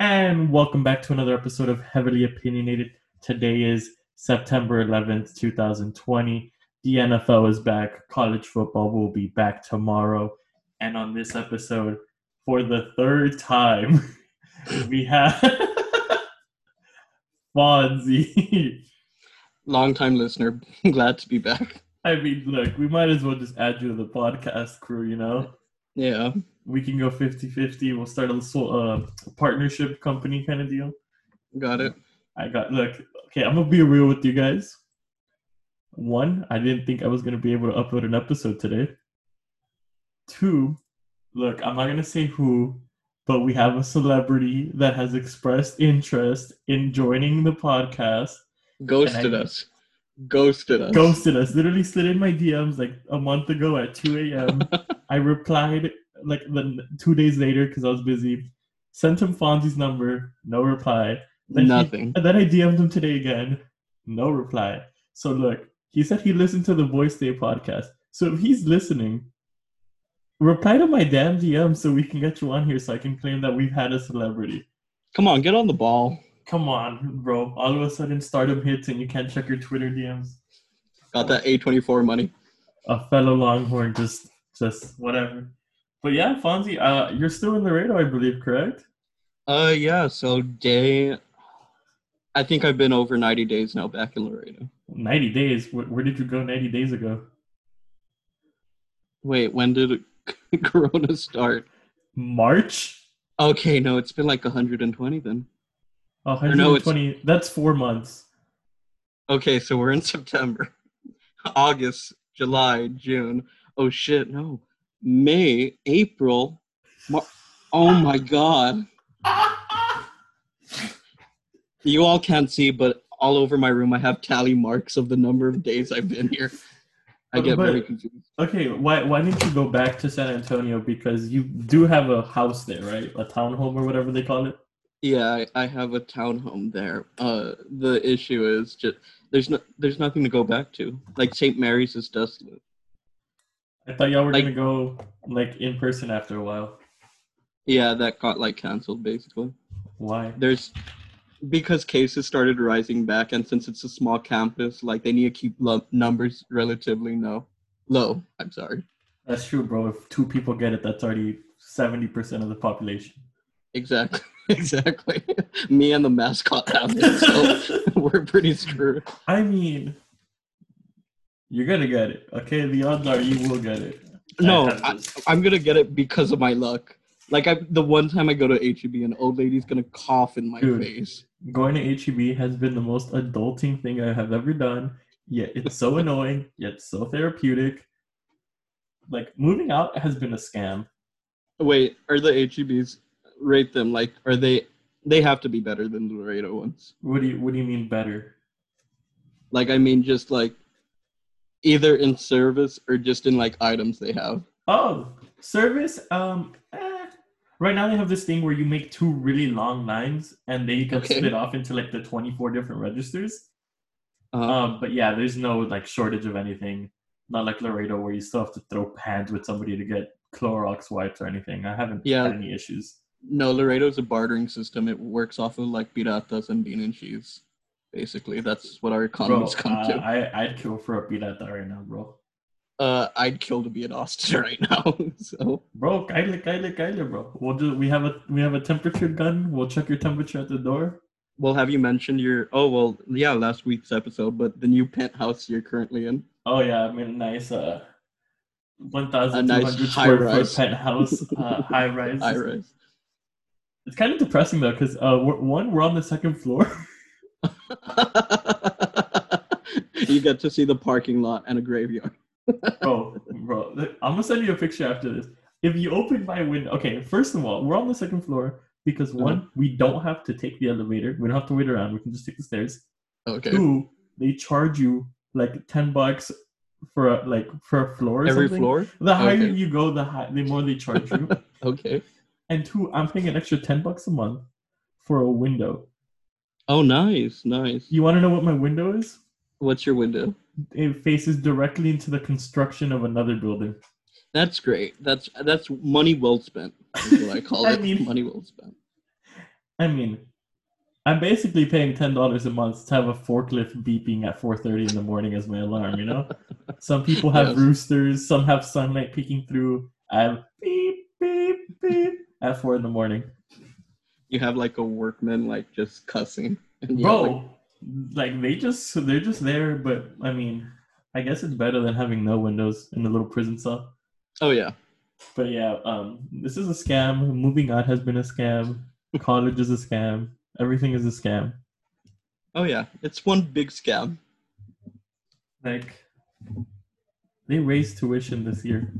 And welcome back to another episode of Heavily Opinionated. Today is September 11th, 2020. The NFL is back. College football will be back tomorrow. And on this episode, for the third time, we have Fonzie. Long-time listener. I'm glad to be back. I mean, look, we might as well just add you to the podcast crew, you know? Yeah. We can go 50-50. We'll start a partnership company kind of deal. Got it. Okay, I'm going to be real with you guys. One, I didn't think I was going to be able to upload an episode today. Two, look, I'm not going to say who, but we have a celebrity that has expressed interest in joining the podcast. Ghosted us. Literally slid in my DMs like a month ago at 2 a.m. I replied like 2 days later because I was busy. Sent him Fonzie's number. No reply. Nothing. And then I DM'd him today again. No reply. So look, he said he listened to the Voice Day podcast. So if he's listening, reply to my damn DM so we can get you on here so I can claim that we've had a celebrity. Come on, get on the ball. Come on, bro. All of a sudden, stardom hits and you can't check your Twitter DMs. Got that A24 money. A fellow Longhorn, just whatever. But yeah, Fonzie, you're still in the radar, I believe, correct? Yeah. So I think I've been over 90 days now back in Laredo. 90 days? Where did you go 90 days ago? Wait, when did Corona start? March? Okay, no, it's been like 120 then. 120, no, that's 4 months. Okay, so we're in September, August, July, June. Oh, shit, no. May, April. Oh, my God. You all can't see, but all over my room, I have tally marks of the number of days I've been here. I get very confused. Okay, why didn't you go back to San Antonio? Because you do have a house there, right? A townhome or whatever they call it? Yeah, I have a townhome there. The issue is just there's nothing to go back to. Like St. Mary's is desolate. I thought y'all were gonna go in person after a while. Yeah, that got canceled basically. Why? Because cases started rising back, and since it's a small campus, they need to keep numbers relatively low. I'm sorry. That's true, bro. If two people get it, that's already 70% of the population. Exactly. Me and the mascot have it, so we're pretty screwed. I mean, you're going to get it, okay? The odds are you will get it. No, I'm going to get it because of my luck. The one time I go to H-E-B, an old lady's going to cough in my face. Going to H-E-B has been the most adulting thing I have ever done, yet it's so annoying, yet so therapeutic. Moving out has been a scam. Wait, are the H-E-Bs... Rate them are they have to be better than the Laredo ones. What do you mean better? I mean just either in service or just in items they have. Oh, service. Right now they have this thing where you make two really long lines and they can split off into the 24 different registers. But yeah, there's no shortage of anything. Not like Laredo where you still have to throw hands with somebody to get Clorox wipes or anything. I haven't had any issues. No, Laredo's a bartering system. It works off of piratas and bean and cheese. Basically, that's what our economy's come to. I'd kill for a pirata right now, bro. I'd kill to be in Austin right now. So, bro, kaile, bro. We have a temperature gun. We'll check your temperature at the door. Well, have you mentioned last week's episode, but the new penthouse you're currently in? Oh yeah, I'm in a nice 1,200 square foot penthouse, high rise. High rise. It's kind of depressing, though, because, we're on the second floor. You get to see the parking lot and a graveyard. Bro, I'm going to send you a picture after this. If you open my window... Okay, first of all, we're on the second floor because, one, we don't have to take the elevator. We don't have to wait around. We can just take the stairs. Okay. Two, they charge you, $10 for, for a floor or every something. Floor? The higher you go, the more they charge you. Okay. And two, I'm paying an extra $10 a month for a window. Oh, nice. You want to know what my window is? What's your window? It faces directly into the construction of another building. That's great. That's money well spent, is what I call it. Money well spent. I mean, I'm basically paying $10 a month to have a forklift beeping at 4:30 in the morning as my alarm, you know? Some people have roosters, some have sunlight peeking through. I have beep, beep, beep at 4 in the morning. You have like a workman like just cussing. And bro, like they're just there, but I mean, I guess it's better than having no windows in the little prison cell. Oh yeah. But yeah, this is a scam. Moving out has been a scam. College is a scam. Everything is a scam. Oh, yeah. It's one big scam. Like, they raised tuition this year.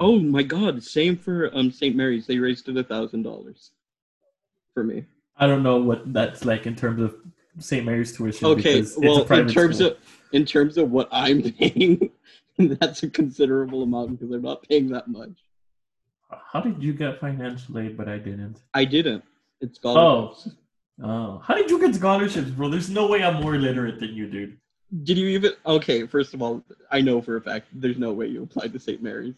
Oh, my God. Same for St. Mary's. They raised it $1,000 for me. I don't know what that's like in terms of St. Mary's tuition. Okay, well, in terms of what I'm paying, that's a considerable amount because I'm not paying that much. How did you get financial aid, but I didn't? I didn't. It's scholarships. Oh, how did you get scholarships, bro? There's no way I'm more illiterate than you, dude. Did you even... Okay, first of all, I know for a fact there's no way you applied to St. Mary's.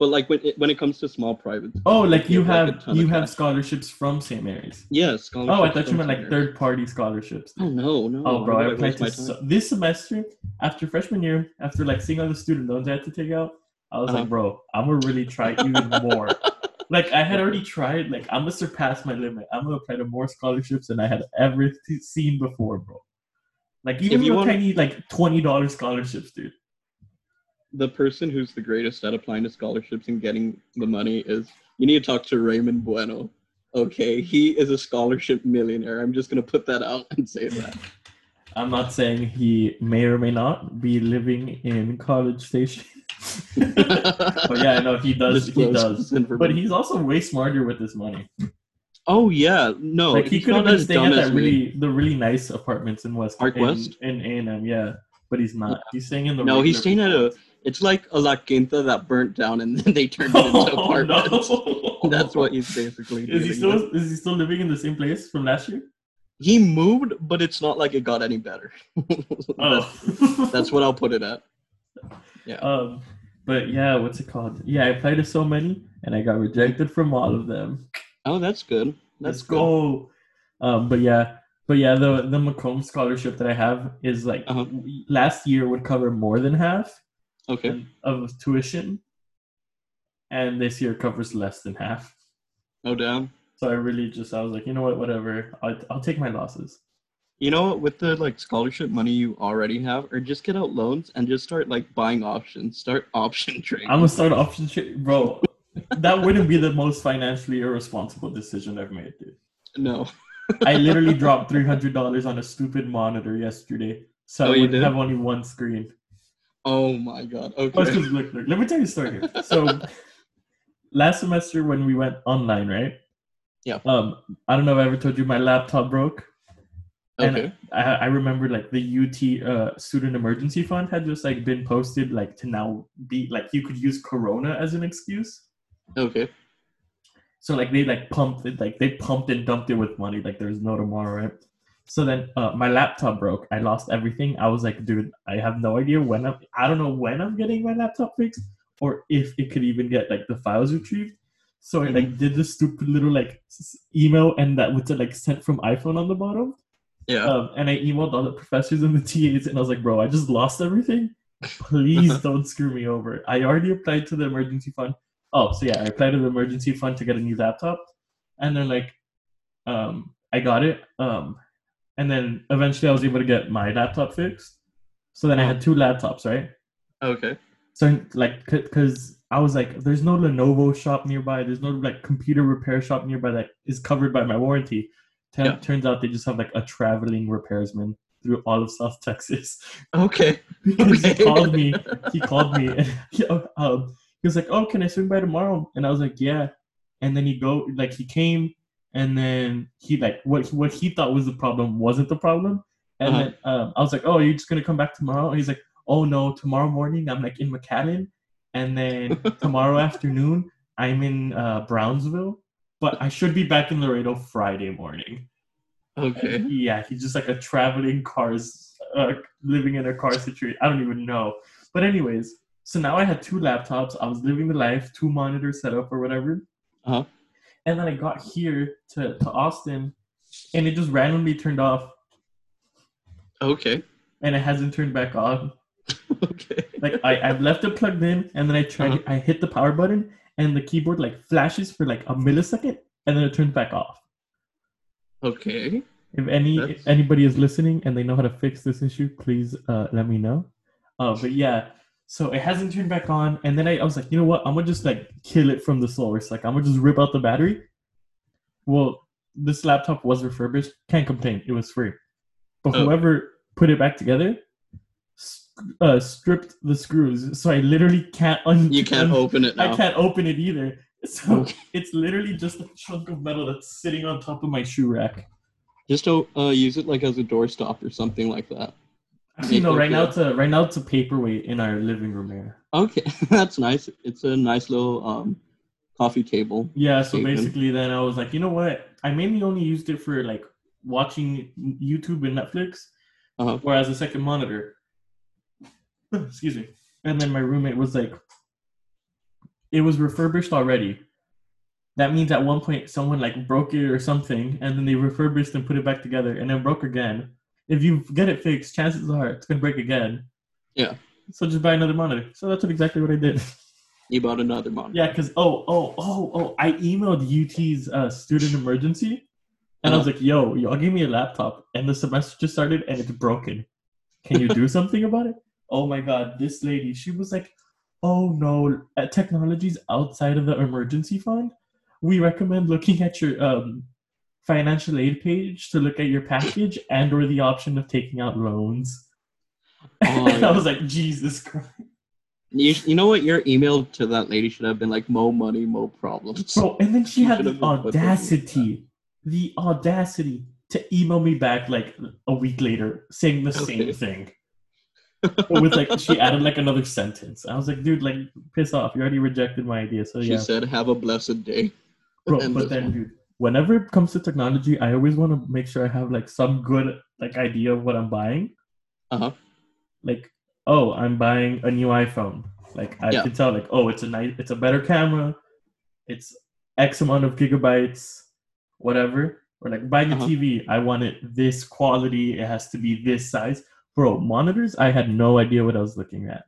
But, like, when it comes to small private... Oh, like, you have scholarships from St. Mary's? Yes, yeah, scholarships. Oh, I thought you meant, like, third-party scholarships. Oh, no. Oh, bro, I applied to... this semester, after freshman year, after, like, seeing all the student loans I had to take out, I was like, bro, I'm going to really try even more. Like, I had already tried. Like, I'm going to surpass my limit. I'm going to apply to more scholarships than I had ever seen before, bro. Like, even if I need, like, $20 scholarships, dude. The person who's the greatest at applying to scholarships and getting the money is... You need to talk to Raymond Bueno, okay? He is a scholarship millionaire. I'm just going to put that out and say that. I'm not saying he may or may not be living in College Station. But yeah, I know he does. But he's also way smarter with his money. Oh yeah, no, like he could have been staying at the really nice apartments in Park West in A&M, yeah. But he's not. He's staying in the he's staying at a. It's like a La Quinta that burnt down and then they turned it into apartments. No. That's what he's basically. Is he still living in the same place from last year? He moved, but it's not like it got any better. That's what I'll put it at. Yeah. But yeah, what's it called? Yeah, I applied to so many, and I got rejected from all of them. Oh, that's good. Let's go. But yeah, the Macomb scholarship that I have is like last year would cover more than half. Okay. Of tuition, and this year covers less than half. Oh damn! So I was like, you know what, whatever. I'll take my losses. You know, with the like scholarship money you already have, or just get out loans and just start like buying options. Start option trading. I'm gonna start option trading, bro. That wouldn't be the most financially irresponsible decision I've made, dude. No, I literally dropped $300 on a stupid monitor yesterday, so I would have only one screen. Oh my god. Okay. Oh, look. Let me tell you a story here. So, last semester when we went online, right? Yeah. I don't know if I ever told you my laptop broke. And okay. I remember like the UT Student Emergency Fund had just like been posted like to now be like you could use Corona as an excuse. Okay. So like they pumped and dumped it with money. Like there's no tomorrow, right? So then my laptop broke. I lost everything. I was like, dude, I have no idea when I don't know when I'm getting my laptop fixed or if it could even get like the files retrieved. So I like did this stupid little like email and that was like sent from iPhone on the bottom. Yeah. And I emailed all the professors and the TAs, and I was like, bro, I just lost everything. Please don't screw me over. I already applied to the emergency fund. Oh, so yeah, I applied to the emergency fund to get a new laptop. And they're like, I got it. And then eventually I was able to get my laptop fixed. So then I had two laptops, right? Okay. So, like, because I was like, there's no Lenovo shop nearby. There's no, like, computer repair shop nearby that is covered by my warranty. Yeah. Turns out they just have like a traveling repairsman through all of South Texas. Okay. He called me. And he was like, "Oh, can I swing by tomorrow?" And I was like, "Yeah." And then he came, and then he like what he thought was the problem wasn't the problem. And then I was like, "Oh, you're just gonna come back tomorrow?" And he's like, "Oh no, tomorrow morning I'm like in McAllen, and then tomorrow afternoon I'm in Brownsville. But I should be back in Laredo Friday morning." Okay. And yeah, he's just like a traveling cars, living in a car situation. I don't even know. But anyways, so now I had two laptops. I was living the life, two monitors set up or whatever. Uh-huh. And then I got here to Austin, and it just randomly turned off. Okay. And it hasn't turned back on. Okay. Like, I've left it plugged in, and then I tried. Uh-huh. I hit the power button, and the keyboard, like, flashes for, like, a millisecond, and then it turns back off. Okay. If anybody is listening and they know how to fix this issue, please let me know. But, yeah. So it hasn't turned back on. And then I was like, you know what? I'm going to just like kill it from the source. Like I'm going to just rip out the battery. Well, this laptop was refurbished. Can't complain. It was free. But whoever put it back together stripped the screws. So I literally can't. You can't open it now. I can't open it either. So it's literally just a chunk of metal that's sitting on top of my shoe rack. Just don't use it like as a doorstop or something like that. Actually, no, right now it's a paperweight in our living room here. Okay, that's nice. It's a nice little coffee table. Yeah, so basically then I was like, you know what? I mainly only used it for like watching YouTube and Netflix or as a second monitor. Excuse me. And then my roommate was like, it was refurbished already. That means at one point someone like broke it or something, and then they refurbished and put it back together, and then broke again. If you get it fixed, chances are it's going to break again. Yeah. So just buy another monitor. So that's exactly what I did. You bought another monitor. Yeah, because, I emailed UT's student emergency. And I was like, yo, y'all gave me a laptop. And the semester just started and it's broken. Can you do something about it? Oh, my God. This lady, she was like, oh, no. Technology's outside of the emergency fund. We recommend looking at your... financial aid page to look at your package and or the option of taking out loans. I was like, Jesus Christ. You know what? Your email to that lady should have been like, mo money, mo problems. Bro, and then she had the audacity to email me back like a week later saying the same thing. But with like, she added like another sentence. I was like, dude, like, piss off. You already rejected my idea. So yeah. She said, have a blessed day. Bro, but then dude. Whenever it comes to technology, I always want to make sure I have, like, some good, like, idea of what I'm buying. Uh-huh. Like, oh, I'm buying a new iPhone. Like, I can tell, like, oh, it's a better camera. It's X amount of gigabytes, whatever. Or, like, buying a TV. I want it this quality. It has to be this size. Bro, monitors, I had no idea what I was looking at.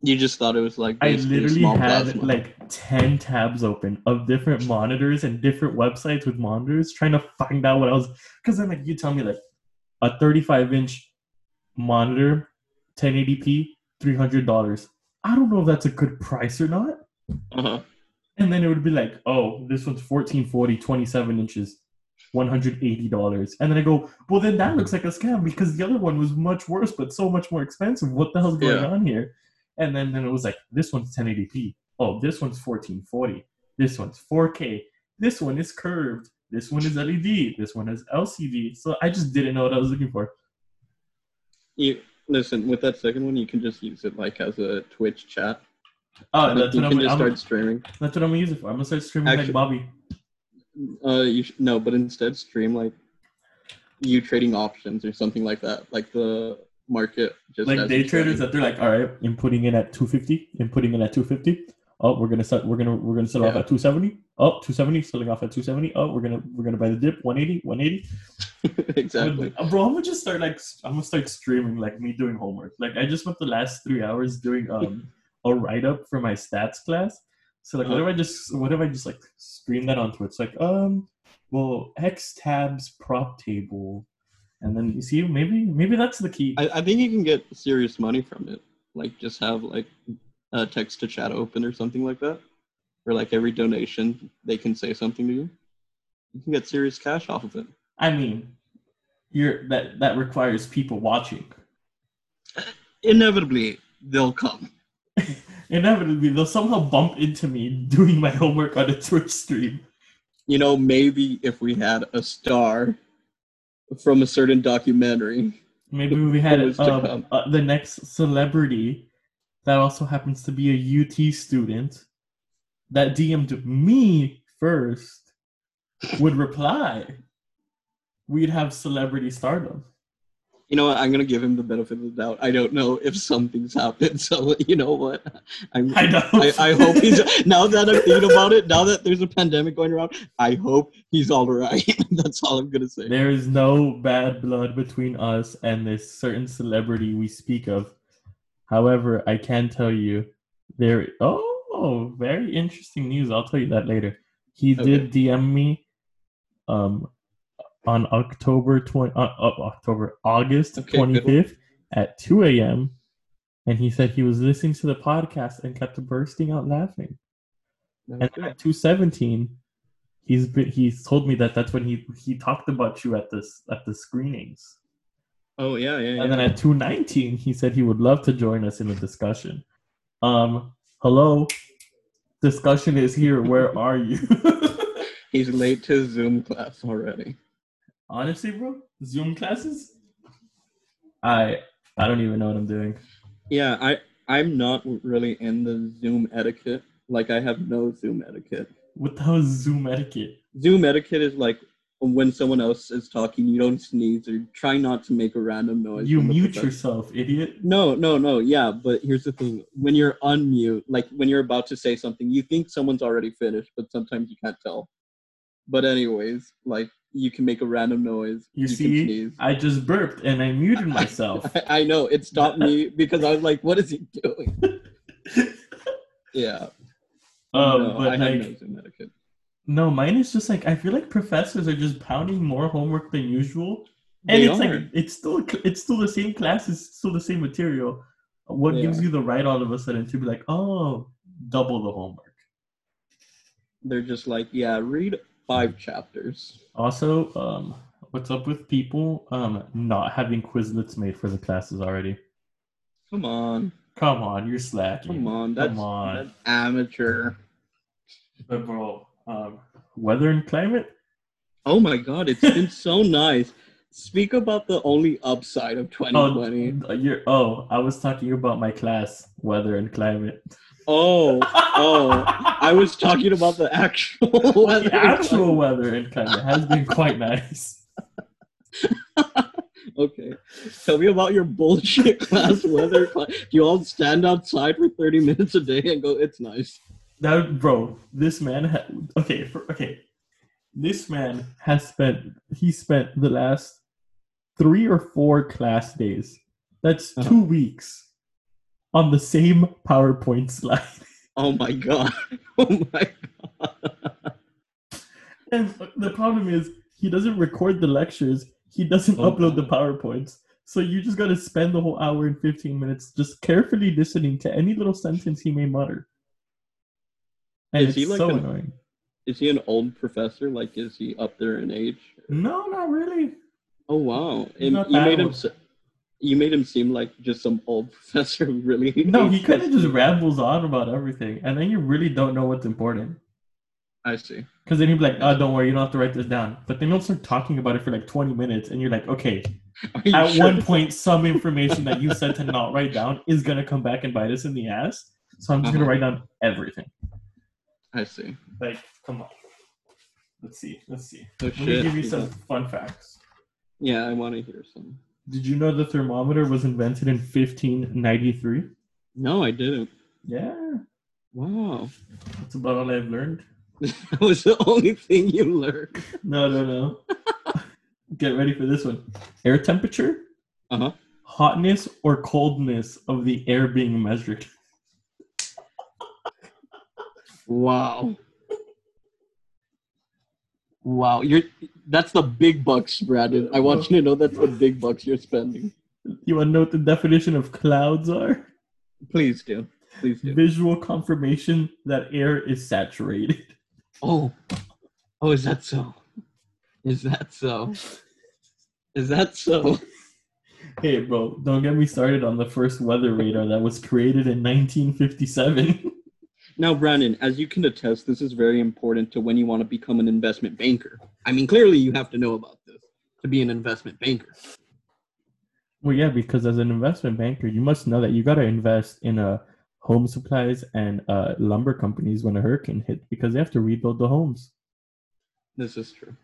You just thought it was like... I literally had like 10 tabs open of different monitors and different websites with monitors trying to find out what I was... Because then like you tell me like a 35-inch monitor, 1080p, $300. I don't know if that's a good price or not. Uh-huh. And then it would be like, oh, this one's 1440, 27 inches, $180. And then I go, well, then that looks like a scam because the other one was much worse but so much more expensive. What the hell's going on here? And then it was like, this one's 1080p. Oh, this one's 1440. This one's 4K. This one is curved. This one is LED. This one is LCD. So I just didn't know what I was looking for. Listen, with that second one, you can just use it like as a Twitch chat. Oh, that's what I'm going to start streaming. That's what I'm going to use it for. I'm going to start streaming like Bobby. But instead stream like you trading options or something like that. Like the... market just like day traders that they're like, all right, I'm putting in at 250. Oh, we're gonna sell off at 270. Oh, 270, selling off at 270. Oh, we're gonna buy the dip 180. Exactly. Bro, I'm gonna start streaming like me doing homework. Like I just spent the last 3 hours doing a write up for my stats class. So like what if I just like stream that on Twitch? Like well X tabs prop table. And then you see, maybe that's the key. I think you can get serious money from it. Like just have like a text to chat open or something like that. Or like every donation, they can say something to you. You can get serious cash off of it. I mean, that requires people watching. Inevitably, they'll come. Inevitably, they'll somehow bump into me doing my homework on a Twitch stream. You know, maybe if we had a star... from a certain documentary. Maybe we had the next celebrity that also happens to be a UT student that DM'd me first would reply. We'd have celebrity stardom. You know what? I'm going to give him the benefit of the doubt. I don't know if something's happened. So you know what? I hope he's, now that I'm thinking about it, now that there's a pandemic going around, I hope he's all right. That's all I'm going to say. There is no bad blood between us and this certain celebrity we speak of. However, I can tell you there, oh, very interesting news. I'll tell you that later. He did DM me, on August 25th at 2 a.m. And he said he was listening to the podcast and kept bursting out laughing. Okay. And at 2:17, he's told me that that's when he talked about you at the screenings. Oh yeah. And then at 2:19, he said he would love to join us in a discussion. Hello, discussion is here. Where are you? He's late to Zoom class already. Honestly, bro, Zoom classes? I don't even know what I'm doing. Yeah, I'm not really in the Zoom etiquette. Like, I have no Zoom etiquette. What the hell is Zoom etiquette? Zoom etiquette is like when someone else is talking, you don't sneeze or try not to make a random noise. You mute yourself, idiot. No. Yeah, but here's the thing. When you're on mute, like when you're about to say something, you think someone's already finished, but sometimes you can't tell. But anyways, like, you can make a random noise. You see, I just burped and I muted myself. I know. It stopped me because I was like, what is he doing? Yeah. But I have no Zoom etiquette. No, mine is just like, I feel like professors are just pounding more homework than usual. And like, it's still the same class. It's still the same material. What gives you the right all of a sudden to be like, oh, double the homework? They're just like, yeah, read 5 chapters. Also, what's up with people not having Quizlets made for the classes already? Come on, you're slacking. Come on, that's amateur. But bro, weather and climate? Oh my God, it's been so nice. Speak about the only upside of 2020. I was talking about my class, weather and climate. Oh, I was talking about the actual weather. The actual weather and climate has been quite nice. Okay. Tell me about your bullshit class weather. Do you all stand outside for 30 minutes a day and go, it's nice? That, bro, this man spent the last 3 or 4 class days. That's 2 weeks. On the same PowerPoint slide. Oh my god. And the problem is he doesn't record the lectures. He doesn't upload the PowerPoints. So you just got to spend the whole hour and 15 minutes just carefully listening to any little sentence he may mutter. And it's annoying. Is he an old professor? Like, is he up there in age? No, not really. Oh, wow. And you made him seem like just some old professor who really... No, he kind of just rambles on about everything. And then you really don't know what's important. I see. Because then he'd be like, oh, don't worry, you don't have to write this down. But then he'll start talking about it for like 20 minutes. And you're like, okay, one point, some information that you said to not write down is going to come back and bite us in the ass. So I'm just going to write down everything. I see. Like, come on. Let's see. Let me give you some fun facts. Yeah, I want to hear some. Did you know the thermometer was invented in 1593? No, I didn't. Yeah. Wow. That's about all I've learned. That was the only thing you learned. No. Get ready for this one. Air temperature? Uh-huh. Hotness or coldness of the air being measured? Wow, that's the big bucks, Brandon. I want you to know that's the big bucks you're spending. You want to know what the definition of clouds are? Please do. Visual confirmation that air is saturated. Oh, is that so? Hey, bro, don't get me started on the first weather radar that was created in 1957. Now, Brandon, as you can attest, this is very important to when you want to become an investment banker. I mean, clearly you have to know about this to be an investment banker. Well, yeah, because as an investment banker, you must know that you got to invest in home supplies and lumber companies when a hurricane hits because they have to rebuild the homes. This is true.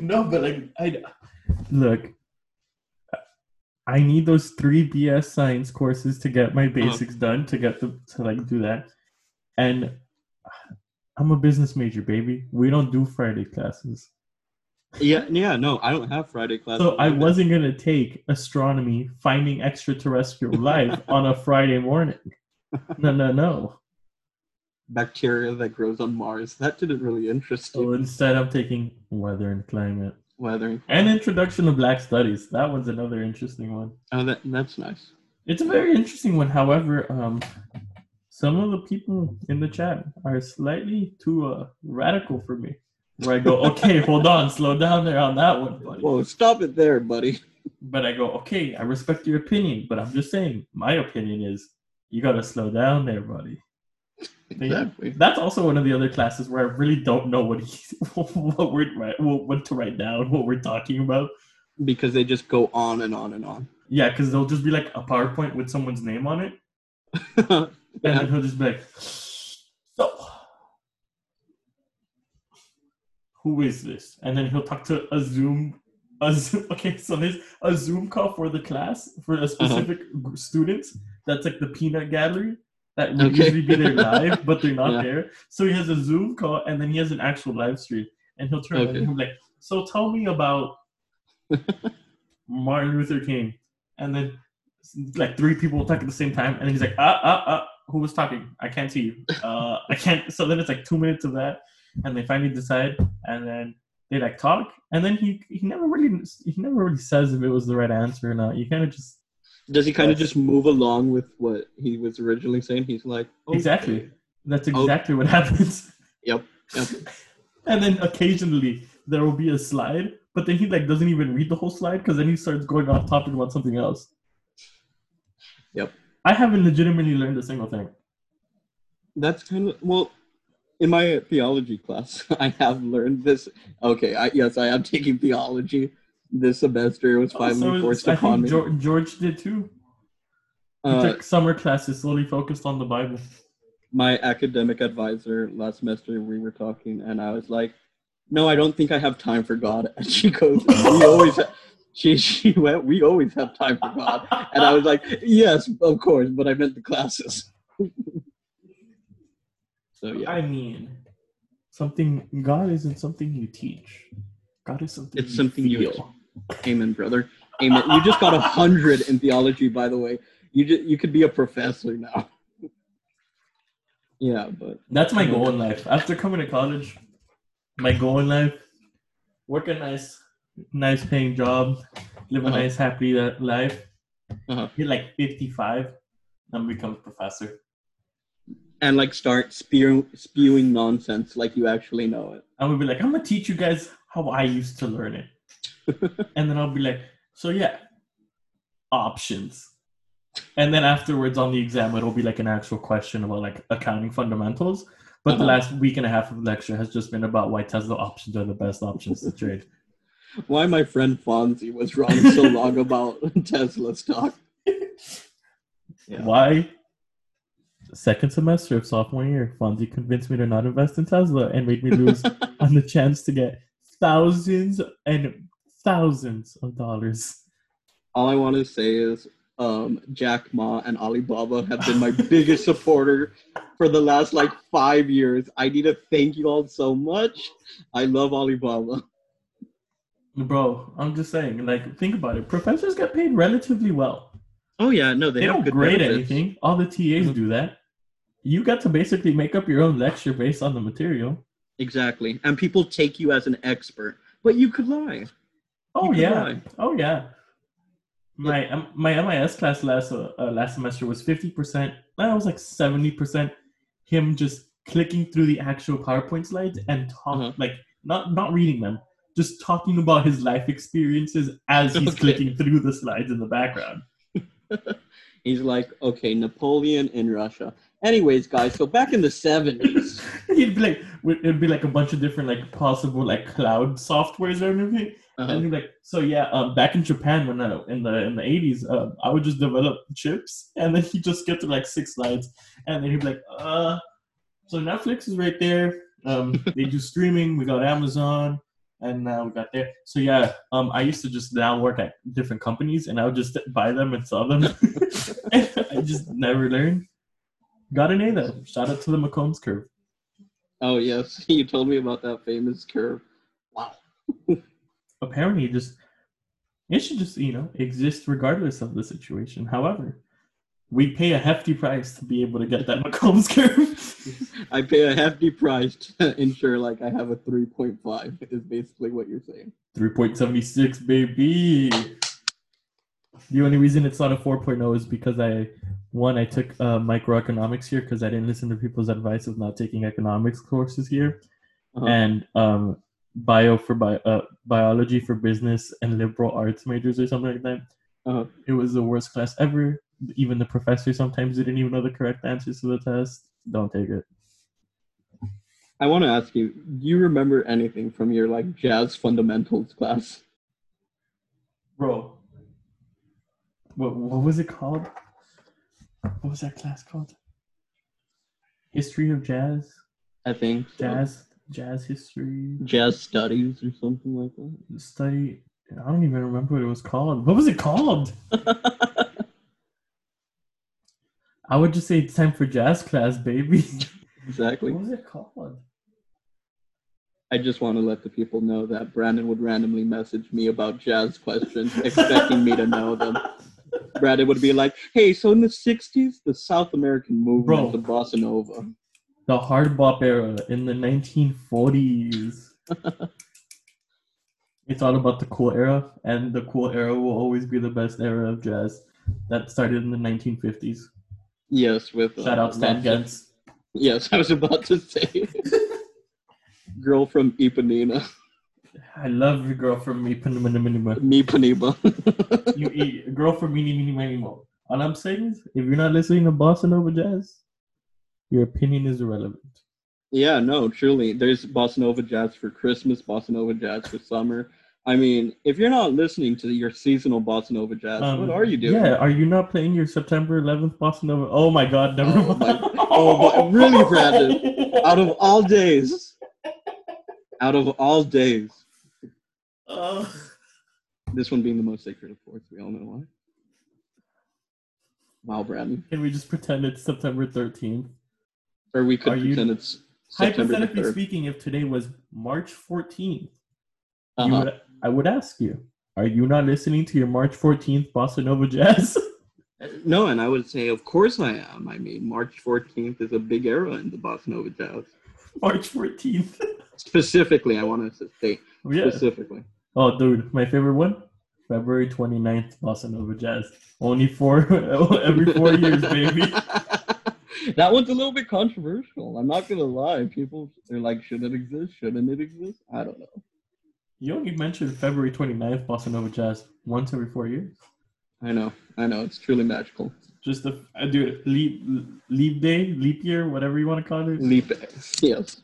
No, but like, I Look, I need those 3 BS science courses to get my basics done, to get the do that. And I'm a business major, baby. We don't do Friday classes. Yeah, no, I don't have Friday classes. So I wasn't going to take astronomy, finding extraterrestrial life on a Friday morning. No. Bacteria that grows on Mars. That didn't really interest you. So instead, I'm taking weather and climate. Weather. And introduction to Black Studies. That one's another interesting one. Oh, that's nice. It's a very interesting one. However, some of the people in the chat are slightly too radical for me. Where I go, okay, hold on, slow down there on that one, buddy. Whoa, stop it there, buddy. But I go, okay, I respect your opinion, but I'm just saying, my opinion is, you gotta slow down there, buddy. Exactly. That's also one of the other classes where I really don't know what to write down, what we're talking about. Because they just go on and on and on. Yeah, because they'll just be like a PowerPoint with someone's name on it. Yeah. And then he'll just be like, so, who is this? And then he'll talk to a Zoom. Okay, so there's a Zoom call for the class, for a specific students. That's like the peanut gallery. That would usually be their live, but they're not there. So he has a Zoom call, and then he has an actual live stream. And he'll turn around and he'll be like, so tell me about Martin Luther King. And then, like, 3 people will talk at the same time. And he's like, who was talking? I can't see you. I can't. So then it's like 2 minutes of that. And they finally decide. And then they, like, talk. And then he never really says if it was the right answer or not. You kind of just... Does he kind of just move along with what he was originally saying? He's like... Okay. Exactly. That's exactly what happens. Yep. And then occasionally there will be a slide, but then he doesn't even read the whole slide because then he starts going off topic about something else. Yep. I haven't legitimately learned a single thing. That's kind of... Well, in my theology class, I have learned this. Okay, I am taking theology. This semester was finally forced upon me. George did too. He took summer classes, solely focused on the Bible. My academic advisor last semester, we were talking, and I was like, "No, I don't think I have time for God." And she goes, "We always," she went, "We always have time for God." And I was like, "Yes, of course," but I meant the classes. So yeah, I mean, God isn't something you teach. God is something. It's something you feel. Amen, brother. Amen. You just got 100 in theology, by the way. You could be a professor now. Yeah, but that's my goal in life. After coming to college, my goal in life: work a nice paying job, live a nice, happy life. Hit 55, and become a professor. And start spewing nonsense like you actually know it. I would be like, I'm gonna teach you guys how I used to learn it. And then I'll be like, so yeah, options. And then afterwards on the exam, it'll be an actual question about accounting fundamentals. But the last week and a half of the lecture has just been about why Tesla options are the best options to trade. Why my friend Fonzie was wrong so long about Tesla stock. Yeah. Why? Second semester of sophomore year, Fonzie convinced me to not invest in Tesla and made me lose on the chance to get thousands and thousands of dollars. All I want to say is Jack Ma and Alibaba have been my biggest supporter for the last 5 years. I need to thank you all so much. I love Alibaba. Bro, I'm just saying, think about it. Professors get paid relatively well. Oh yeah, no, they don't grade anything. All the TAs do that. You got to basically make up your own lecture based on the material. Exactly. And people take you as an expert. But you could lie. Oh, yeah. My MIS class last semester was 50%. That was 70%. Him just clicking through the actual PowerPoint slides and talking, not reading them. Just talking about his life experiences as he's clicking through the slides in the background. He's like, okay, Napoleon in Russia. Anyways, guys, so back in the 70s. It'd be a bunch of different possible cloud softwares or anything. And he'd be back in Japan in the 80s, I would just develop chips. And then he just get to 6 slides. And then he'd be like, so Netflix is right there. They do streaming. We got Amazon. And now we got there. So yeah, I used to just now work at different companies, and I would just buy them and sell them. I just never learned. Got an A though. Shout out to the Macomb's curve. Oh yes, you told me about that famous curve. Wow. Apparently, it should just exist regardless of the situation. However, we pay a hefty price to be able to get that Macomb's curve. I pay a hefty price to ensure like I have a 3.5 is basically what you're saying. 3.76, baby. The only reason it's not a 4.0 is because I took microeconomics here because I didn't listen to people's advice of not taking economics courses here. Uh-huh. And biology for business and liberal arts majors or something like that. Uh-huh. It was the worst class ever. Even the professor sometimes didn't even know the correct answers to the test. Don't take it. I want to ask you, do you remember anything from your like jazz fundamentals class? Bro, what was it called? What was that class called? History of jazz? I think so. Jazz history. Jazz studies or something like that. I don't even remember what it was called. What was it called? I would just say it's time for jazz class, baby. Exactly. What was it called? I just want to let the people know that Brandon would randomly message me about jazz questions, expecting me to know them. Brandon would be like, hey, so in the 60s, the South American movement, the bossa nova. The hard bop era in the 1940s. It's all about the cool era, and the cool era will always be the best era of jazz. That started in the 1950s. Yes, with shout out Stan Getz. Yes, I was about to say, girl from Ipanema. I love your girl from Ipanema. Ipanema. You eat girl from Ipanema. All I'm saying is, if you're not listening to bossa nova jazz, your opinion is irrelevant. Yeah, no, truly. There's bossa nova jazz for Christmas, bossa nova jazz for summer. I mean, if you're not listening to your seasonal bossa nova jazz, what are you doing? Yeah, are you not playing your September 11th bossa nova? Oh my God, never mind. Oh, really, Brandon? Out of all days. This one being the most sacred, of course. We all know why. Wow, Brandon. Can we just pretend it's September 13th? Or we could pretend it's September 3rd. Hypothetically speaking, if today was March 14th, uh-huh. I would ask you, are you not listening to your March 14th bossa nova jazz? No, and I would say, of course I am. I mean, March 14th is a big era in the bossa nova jazz. March 14th. Specifically, I want to say specifically. Oh, dude, my favorite one? February 29th bossa nova jazz. Only every 4 years, baby. That one's a little bit controversial. I'm not going to lie. People, they're like, should it exist? Shouldn't it exist? I don't know. You only mentioned February 29th, bossa nova jazz, once every 4 years. I know. It's truly magical. Just leap day, leap year, whatever you want to call it. Leap day, yes.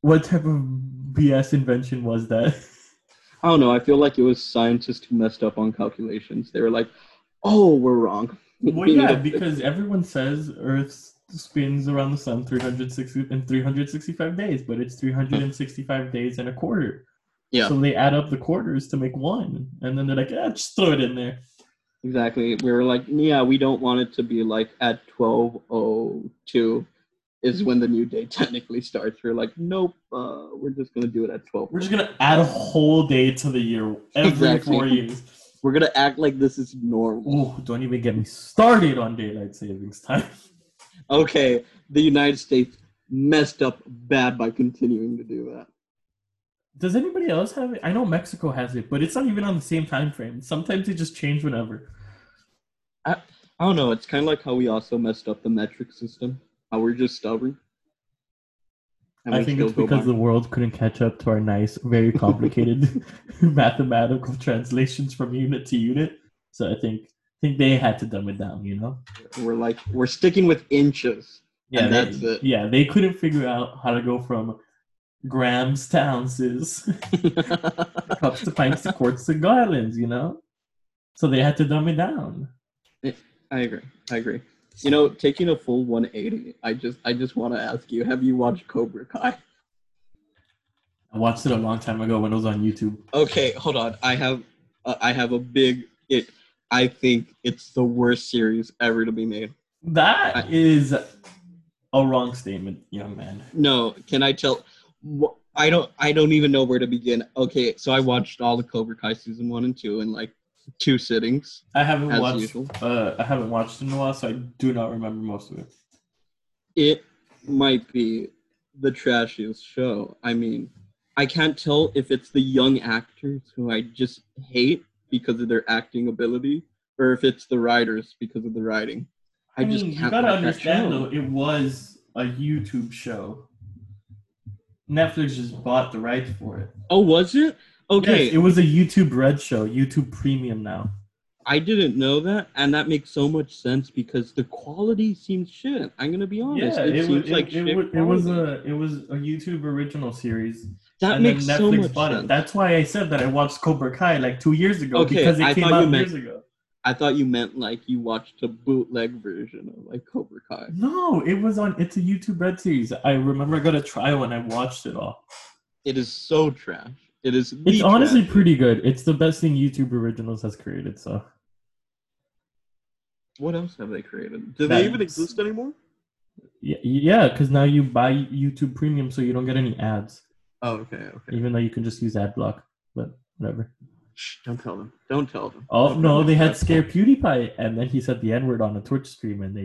What type of BS invention was that? I don't know. I feel like it was scientists who messed up on calculations. They were like, oh, we're wrong. Well, yeah, because everyone says Earth spins around the sun 365 days, but it's 365 days and a quarter. Yeah. So they add up the quarters to make one, and then they're like, just throw it in there. Exactly. We were like, yeah, we don't want it to be like at 12:02 is when the new day technically starts. We're like, nope, we're just going to do it at 12. We're just going to add a whole day to the year every 4 years. We're going to act like this is normal. Ooh, don't even get me started on daylight savings time. Okay, the United States messed up bad by continuing to do that. Does anybody else have it? I know Mexico has it, but it's not even on the same time frame. Sometimes they just change whenever. I don't know. It's kind of like how we also messed up the metric system. How we're just stubborn. I think it's because the world couldn't catch up to our nice, very complicated mathematical translations from unit to unit. So I think they had to dumb it down, We're sticking with inches. Yeah, and that's it. Yeah, they couldn't figure out how to go from grams to ounces, cups to pints to quarts to gallons, So they had to dumb it down. I agree. Taking a full 180, I just want to ask you, have you watched Cobra Kai? watched it a long time ago when it was on YouTube. Okay, hold on. I have a big it. I think it's the worst series ever to be made. That is a wrong statement, young man. No, can I tell? I don't even know where to begin. Okay, so I watched all the Cobra Kai season 1 and 2 in like 2 sittings. I haven't watched in a while, so I do not remember most of it. It might be the trashiest show. I mean, I can't tell if it's the young actors who I just hate because of their acting ability, or if it's the writers because of the writing. I mean, you gotta understand though, it was a YouTube show. Netflix just bought the rights for it. Oh, was it? Okay. Yes, it was a YouTube Red show, YouTube Premium now. I didn't know that, and that makes so much sense because the quality seems shit. I'm gonna be honest. Yeah, it was a YouTube original series. That makes so much sense. That's why I said that I watched Cobra Kai like 2 years ago because it came out years ago. I thought you meant like you watched a bootleg version of like Cobra Kai. No, it was on. It's a YouTube Red series. I remember I got a trial and I watched it all. It is so trash. It's honestly pretty good. It's the best thing YouTube Originals has created. So, what else have they created? Do they even exist anymore? Yeah, because now you buy YouTube Premium, so you don't get any ads. Oh, okay. Even though you can just use ad block, but whatever. Shh, don't tell them. Oh, no, they had Scare PewDiePie, and then he said the N-word on a Twitch stream, and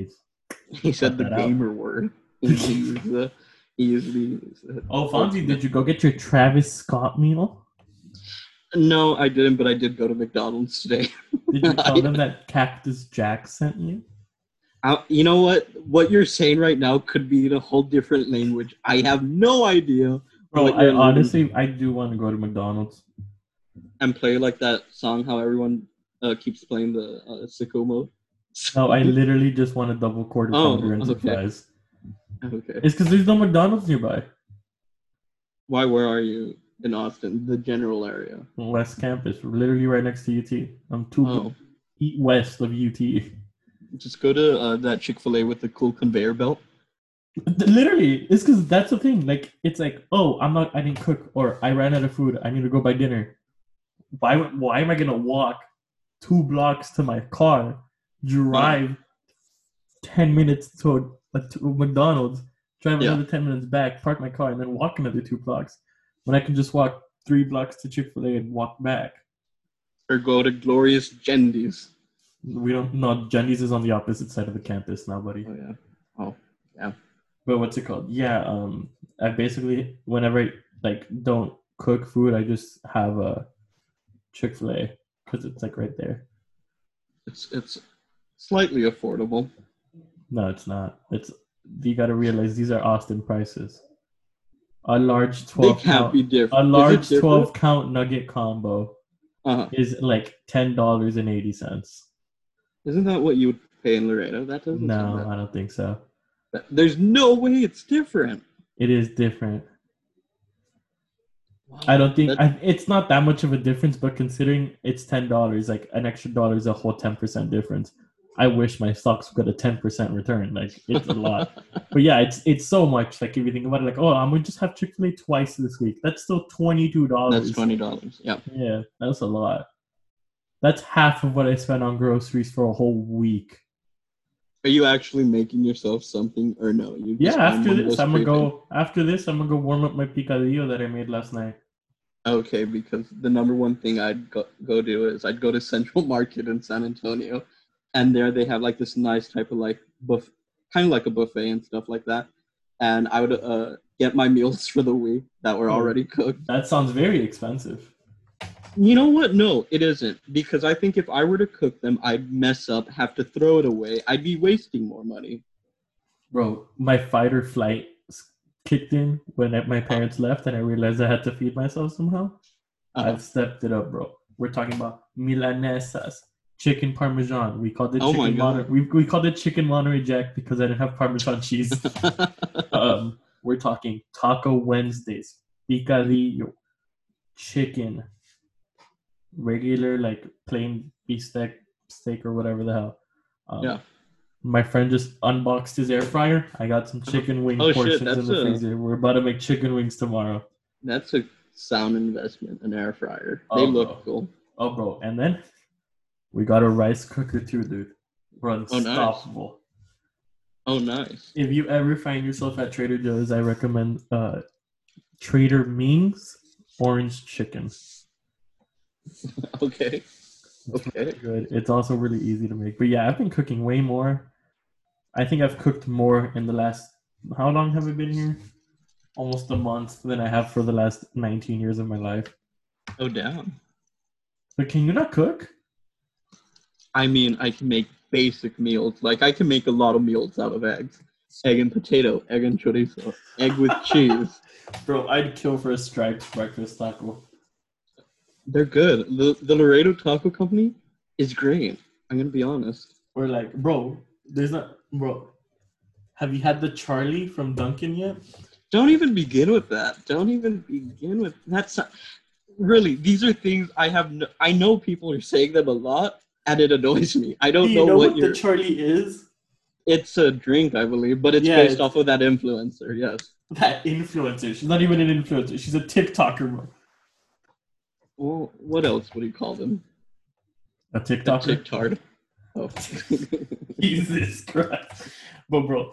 he said the gamer word. He used it. Oh, Fonzie, did you go get your Travis Scott meal? No, I didn't, but I did go to McDonald's today. Did you tell them that Cactus Jack sent you? You know what? What you're saying right now could be in a whole different language. I have no idea. Bro, I do want to go to McDonald's. And play like that song, how everyone keeps playing the sicko mode. No, I literally just want a double quarter pounder and some fries. Okay. It's because there's no McDonald's nearby. Why? Where are you in Austin? The general area. West Campus. We're literally right next to UT. I'm east west of UT. Just go to that Chick-fil-A with the cool conveyor belt. Literally, it's because that's the thing. Like, it's like, oh, I didn't cook, or I ran out of food. I need to go buy dinner. Why am I gonna walk 2 blocks to my car, drive 10 minutes to McDonald's, drive another 10 minutes back, park my car, and then walk another 2 blocks when I can just walk 3 blocks to Chick-fil-A and walk back? Or go to Glorious Gendy's. We don't know. Gendy's is on the opposite side of the campus now, buddy. Oh, yeah. Oh, yeah. But what's it called? Yeah, I basically, whenever I don't cook food, I just have a Chick-fil-A because it's like right there. It's slightly affordable. No, it's not. You got to realize these are Austin prices. A large 12 count nugget combo is like $10.80. Isn't that what you would pay in Laredo? That doesn't. No, I don't think so. There's no way it's different. It is different. Wow, I don't think it's not that much of a difference, but considering it's $10, like an extra dollar is a whole 10% difference. I wish my stocks got a 10% return. Like, it's a lot. But yeah, it's so much. Like, if you think about it, like, oh, I'm going to just have Chick-fil-A twice this week. That's still $22. That's $20, yeah. Yeah, that's a lot. That's half of what I spent on groceries for a whole week. Are you actually making yourself something or no? After this, I'm going to go warm up my picadillo that I made last night. Okay, because the number one thing I'd go do is I'd go to Central Market in San Antonio. And there they have like this nice type of like kind of like a buffet and stuff like that. And I would get my meals for the week that were already cooked. That sounds very expensive. You know what? No, it isn't. Because I think if I were to cook them, I'd mess up, have to throw it away. I'd be wasting more money. Bro, my fight or flight kicked in when my parents left and I realized I had to feed myself somehow. I've stepped it up, bro. We're talking about milanesas. Chicken Parmesan. We called it chicken Monterey. We called it chicken Monterey Jack because I didn't have Parmesan cheese. We're talking Taco Wednesdays, picadillo, chicken, regular like plain beef steak or whatever the hell. My friend just unboxed his air fryer. I got some chicken wing portions in the freezer. We're about to make chicken wings tomorrow. That's a sound investment, an air fryer. They look cool. Oh, bro. And then we got a rice cooker too, dude. Bro, unstoppable. Oh, nice. If you ever find yourself at Trader Joe's, I recommend Trader Ming's orange chicken. Okay. It's really good. It's also really easy to make. But yeah, I've been cooking way more. I think I've cooked more in the last, how long have we been here? Almost a month than I have for the last 19 years of my life. Oh, damn. But can you not cook? I mean, I can make basic meals. Like, I can make a lot of meals out of eggs. Egg and potato, egg and chorizo, egg with cheese. Bro, I'd kill for a striped breakfast taco. They're good. The Laredo Taco Company is great. I'm going to be honest. We're like, bro, there's not... Bro, have you had the Charlie from Dunkin' yet? Don't even begin with that. That's not, really, these are things I have... No, I know people are saying them a lot, and it annoys me. I don't know what the Charlie is? It's a drink, I believe, but it's based off of that influencer, yes. That influencer. She's not even an influencer. She's a TikToker, bro. Well, what else would you call them? A TikToker? A TikTard. Oh. Jesus Christ. But, bro,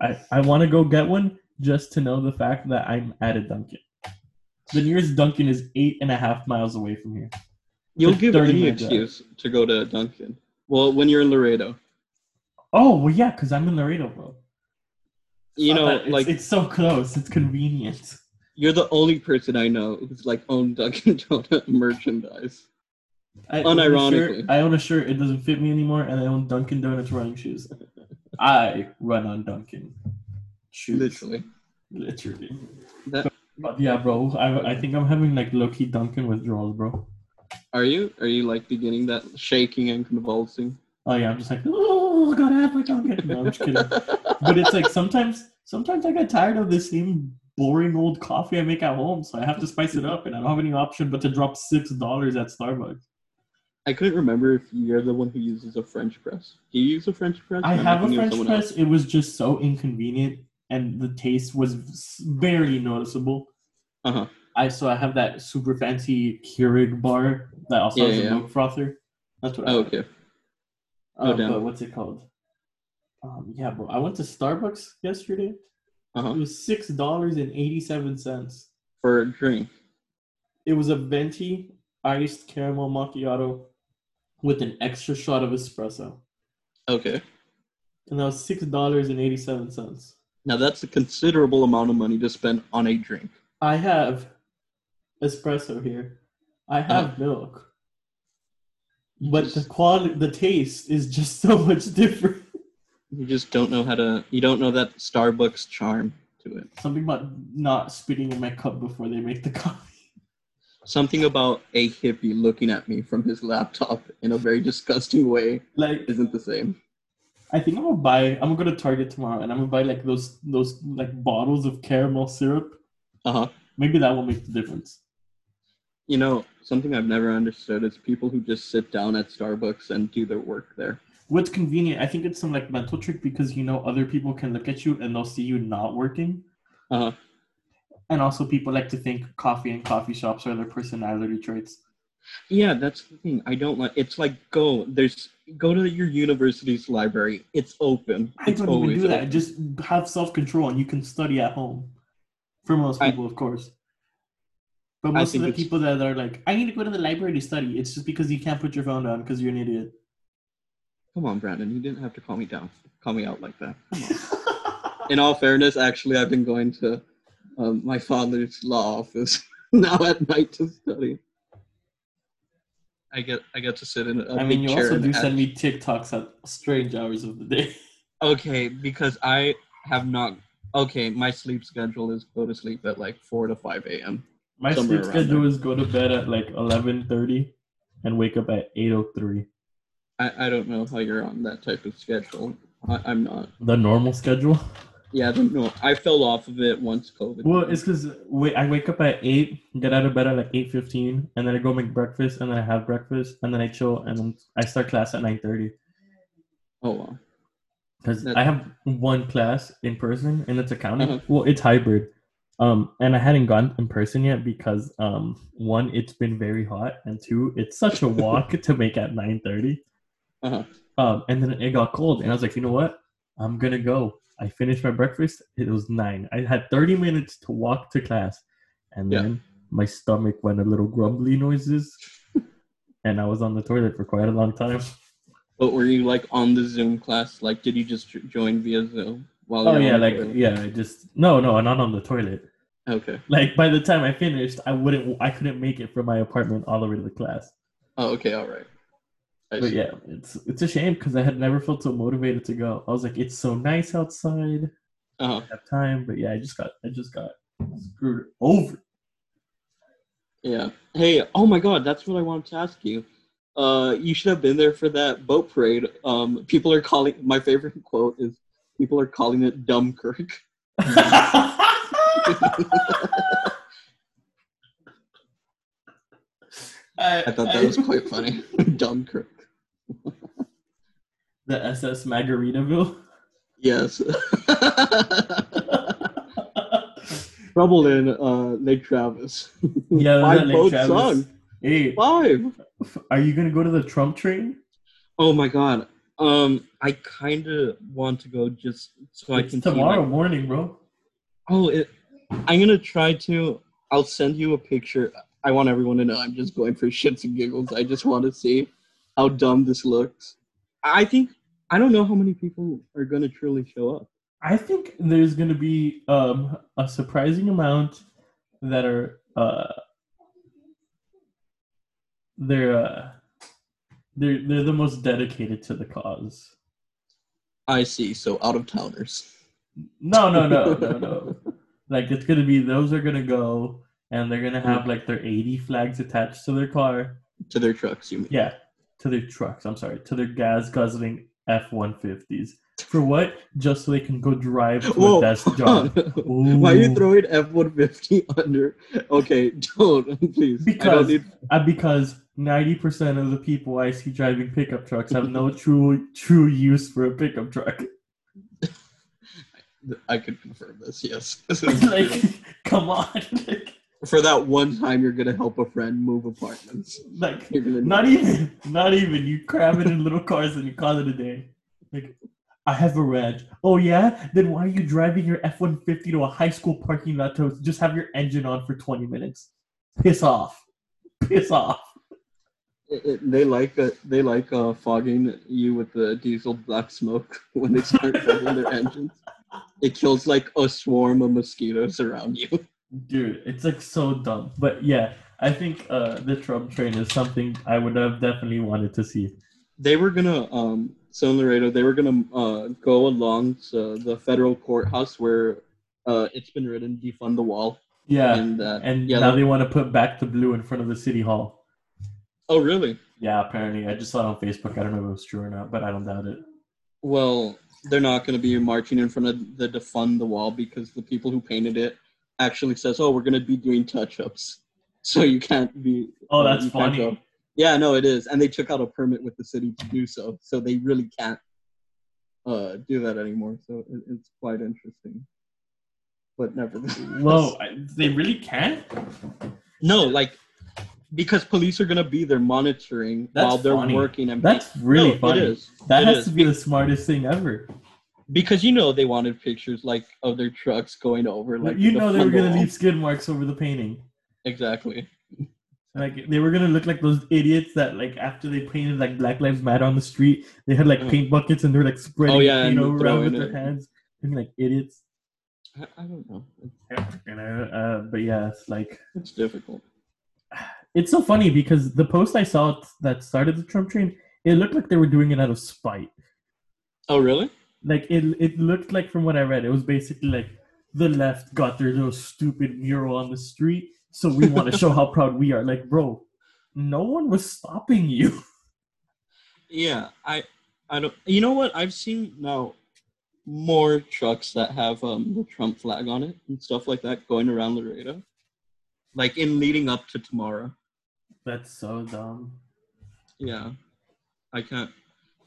I want to go get one just to know the fact that I'm at a Dunkin'. The nearest Dunkin' is 8.5 miles away from here. You'll give any excuse to go to Dunkin'. Well, when you're in Laredo. Oh, well, yeah, because I'm in Laredo, bro. You know, like... It's so close. It's convenient. You're the only person I know who's like owned Dunkin' Donut merchandise. Unironically. I own a shirt. It doesn't fit me anymore, and I own Dunkin' Donuts running shoes. I run on Dunkin' shoes. Literally. But yeah, bro. I think I'm having like low-key Dunkin' withdrawals, bro. Are you like beginning that shaking and convulsing? Oh yeah, I'm just like, oh God, I have my Dunkin'. No, I'm just kidding. But it's like sometimes I get tired of the same boring old coffee I make at home, so I have to spice it up, and I don't have any option but to drop $6 at Starbucks. I couldn't remember if you're the one who uses a French press. Do you use a French press? I have a French press. It was just so inconvenient, and the taste was barely noticeable. Uh-huh. So I have that super fancy Keurig bar that also has a milk frother. That's what I have. Okay. But what's it called? Yeah, bro. I went to Starbucks yesterday. Uh-huh. It was $6.87 for a drink. It was a venti iced caramel macchiato with an extra shot of espresso. Okay. And that was $6.87. Now that's a considerable amount of money to spend on a drink. I have espresso here. I have milk. But the quality, the taste is just so much different. You just don't know you don't know that Starbucks charm to it. Something about not spitting in my cup before they make the coffee. Something about a hippie looking at me from his laptop in a very disgusting way isn't the same. I think I'm going to Target tomorrow and I'm going to buy like those like bottles of caramel syrup. Uh-huh. Maybe that will make the difference. You know, something I've never understood is people who just sit down at Starbucks and do their work there. What's convenient, I think it's some like mental trick because you know other people can look at you and they'll see you not working. Uh-huh. And also people like to think coffee and coffee shops are their personality traits. Yeah, that's the thing. I don't like it's like go to your university's library. It's open. I don't even do that. Just have self-control and you can study at home. For most people, of course. But most of the people that are like, I need to go to the library to study. It's just because you can't put your phone down because you're an idiot. Come on, Brandon. You didn't have to call me out like that. Come on. In all fairness, actually, I've been going to my father's law office now at night to study. I get to sit in a I mean, you also do send me TikToks at strange hours of the day. Okay, because I have not... Okay, my sleep schedule is go to sleep at like 4 to 5 a.m. My sleep schedule is go to bed at like 11:30 and wake up at 8:03. I don't know how you're on that type of schedule. I'm not. The normal schedule? Yeah, I fell off of it once COVID. Well, it's because I wake up at 8, get out of bed at like 8:15, and then I go make breakfast, and then I have breakfast, and then I chill, and then I start class at 9:30. Oh, wow. Because I have one class in person, and it's accounting. Uh-huh. Well, it's hybrid. And I hadn't gone in person yet because, one, it's been very hot, and two, it's such a walk to make at 9:30. Uh-huh. And then it got cold, and I was like, you know what? I'm going to go. I finished my breakfast. It was 9. I had 30 minutes to walk to class. And then my stomach went a little grumbly noises, and I was on the toilet for quite a long time. But were you, like, on the Zoom class? Like, did you just join via Zoom? Oh, yeah, like, I just, no, not on the toilet. Okay. Like, by the time I finished, I couldn't make it from my apartment all the way to the class. Oh, okay, all right. But yeah, it's a shame because I had never felt so motivated to go. I was like, it's so nice outside. Uh-huh. I don't have time, but yeah, I just got screwed over. Yeah. Hey, oh my God, that's what I wanted to ask you. You should have been there for that boat parade. People are calling, my favorite quote is, people are calling it Dumbkirk. I thought that was quite funny. Dunkirk. The SS Margaritaville? Yes. Trouble in Lake Travis. Yeah, that Lake Travis. Song. Hey, 5. Are you going to go to the Trump train? Oh, my God. I kind of want to go just so I can... Tomorrow morning, bro. Oh, I'm going to try to... I'll send you a picture... I want everyone to know I'm just going for shits and giggles. I just want to see how dumb this looks. I don't know how many people are going to truly show up. I think there's going to be a surprising amount that are they're the most dedicated to the cause. I see. So out-of-towners. No. Like, it's going to be those are going to go... And they're going to have, like, their 80 flags attached to their car. To their trucks, you mean? Yeah, to their trucks. I'm sorry. To their gas-guzzling F-150s. For what? Just so they can go drive to a desk job. Why are you throwing F-150 under? Okay, don't, please. Because 90% of the people I see driving pickup trucks have no true use for a pickup truck. I could confirm this, yes. Come on. For that one time, you're going to help a friend move apartments. Like, not even. You cram it in little cars and you call it a day. Like, I have a ranch. Oh, yeah? Then why are you driving your F-150 to a high school parking lot to just have your engine on for 20 minutes? Piss off. They like fogging you with the diesel black smoke when they start fogging their engines. It kills, like, a swarm of mosquitoes around you. Dude, it's, like, so dumb. But, yeah, I think the Trump train is something I would have definitely wanted to see. They were going to, in Laredo, they were going to go along to the federal courthouse where it's been written, defund the wall. Yeah, and now they want to put back the blue in front of the city hall. Oh, really? Yeah, apparently. I just saw it on Facebook. I don't know if it was true or not, but I don't doubt it. Well, they're not going to be marching in front of the defund the wall because the people who painted it actually says, oh, we're going to be doing touch-ups. So you can't be... Oh, that's funny. Yeah, no, it is. And they took out a permit with the city to do so. So they really can't do that anymore. So it's quite interesting. But nevertheless... Whoa, they really can't? No, like, because police are going to be there monitoring while they're working. And that's really funny. It is. That has to be the smartest thing ever. Because, you know, they wanted pictures, like, of their trucks going over. Like, you know they were going to leave skid marks over the painting. Exactly. Like, they were going to look like those idiots that, like, after they painted, like, Black Lives Matter on the street, they had, like, paint buckets and they were, like, spreading paint over around with their hands. And, like, idiots. I don't know. But, yeah, it's, like... It's difficult. It's so funny because the post I saw that started the Trump train, it looked like they were doing it out of spite. Oh, really? Like, it looked like, from what I read, it was basically like, the left got their little stupid mural on the street, so we want to show how proud we are. Like, bro, no one was stopping you. Yeah, I don't... You know what? I've seen now more trucks that have the Trump flag on it and stuff like that going around Laredo. Like, in leading up to tomorrow. That's so dumb. Yeah. I can't...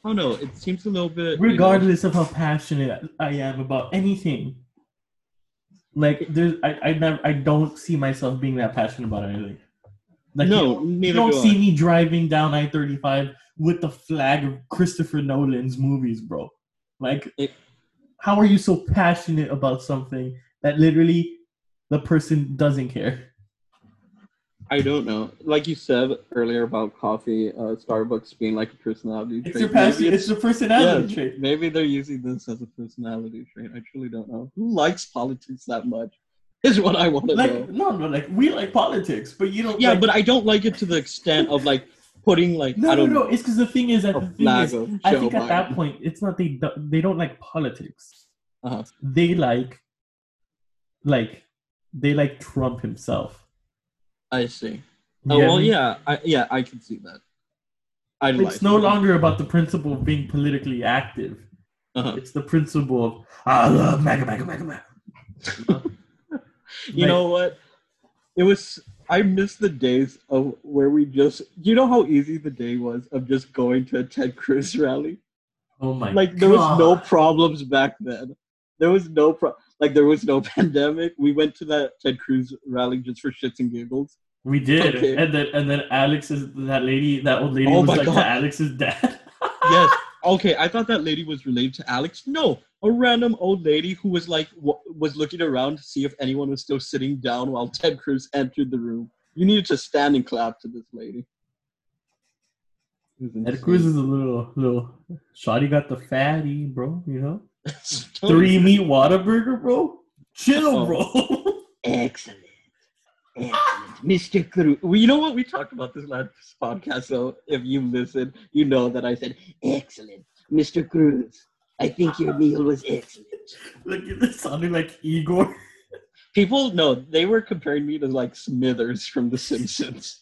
Oh no, it seems a little bit... Regardless of how passionate I am about anything. Like, there's, I don't see myself being that passionate about anything. Like, no, you don't see me driving down I-35 with the flag of Christopher Nolan's movies, bro. Like, how are you so passionate about something that literally the person doesn't care? I don't know. Like you said earlier about coffee, Starbucks being like a personality trait. It's your passion. It's a personality trait. Maybe they're using this as a personality trait. I truly don't know. Who likes politics that much? Is what I want to know. No, like, we like politics, but you don't. Yeah, but I don't like it to the extent of like putting like. No. It's because the thing is that I think at that point it's not they don't like politics. Uh-huh. They like Trump himself. I see. Oh, yeah, well, I can see that. It's no longer about the principle of being politically active. Uh-huh. It's the principle of, I love MAGA. You know what? It was, I miss the days of where we just, you know how easy the day was of just going to a Ted Cruz rally? Oh my God. Like, there was no problems back then. There was no problem. Like, there was no pandemic. We went to that Ted Cruz rally just for shits and giggles. We did. Okay. And then that old lady was like to Alex's dad. Yes. Okay, I thought that lady was related to Alex. No, a random old lady who was like, was looking around to see if anyone was still sitting down while Ted Cruz entered the room. You needed to stand and clap to this lady. Ted Cruz is a little shoddy, got the fatty, bro, you know? Three-meat Whataburger, bro? Chill, bro. Excellent. Mr. Cruz. Well, you know what? We talked about this last podcast, so if you listen, you know that I said, excellent. Mr. Cruz, I think your meal was excellent. Look, it sounded like Igor. People, no, they were comparing me to, like, Smithers from The Simpsons.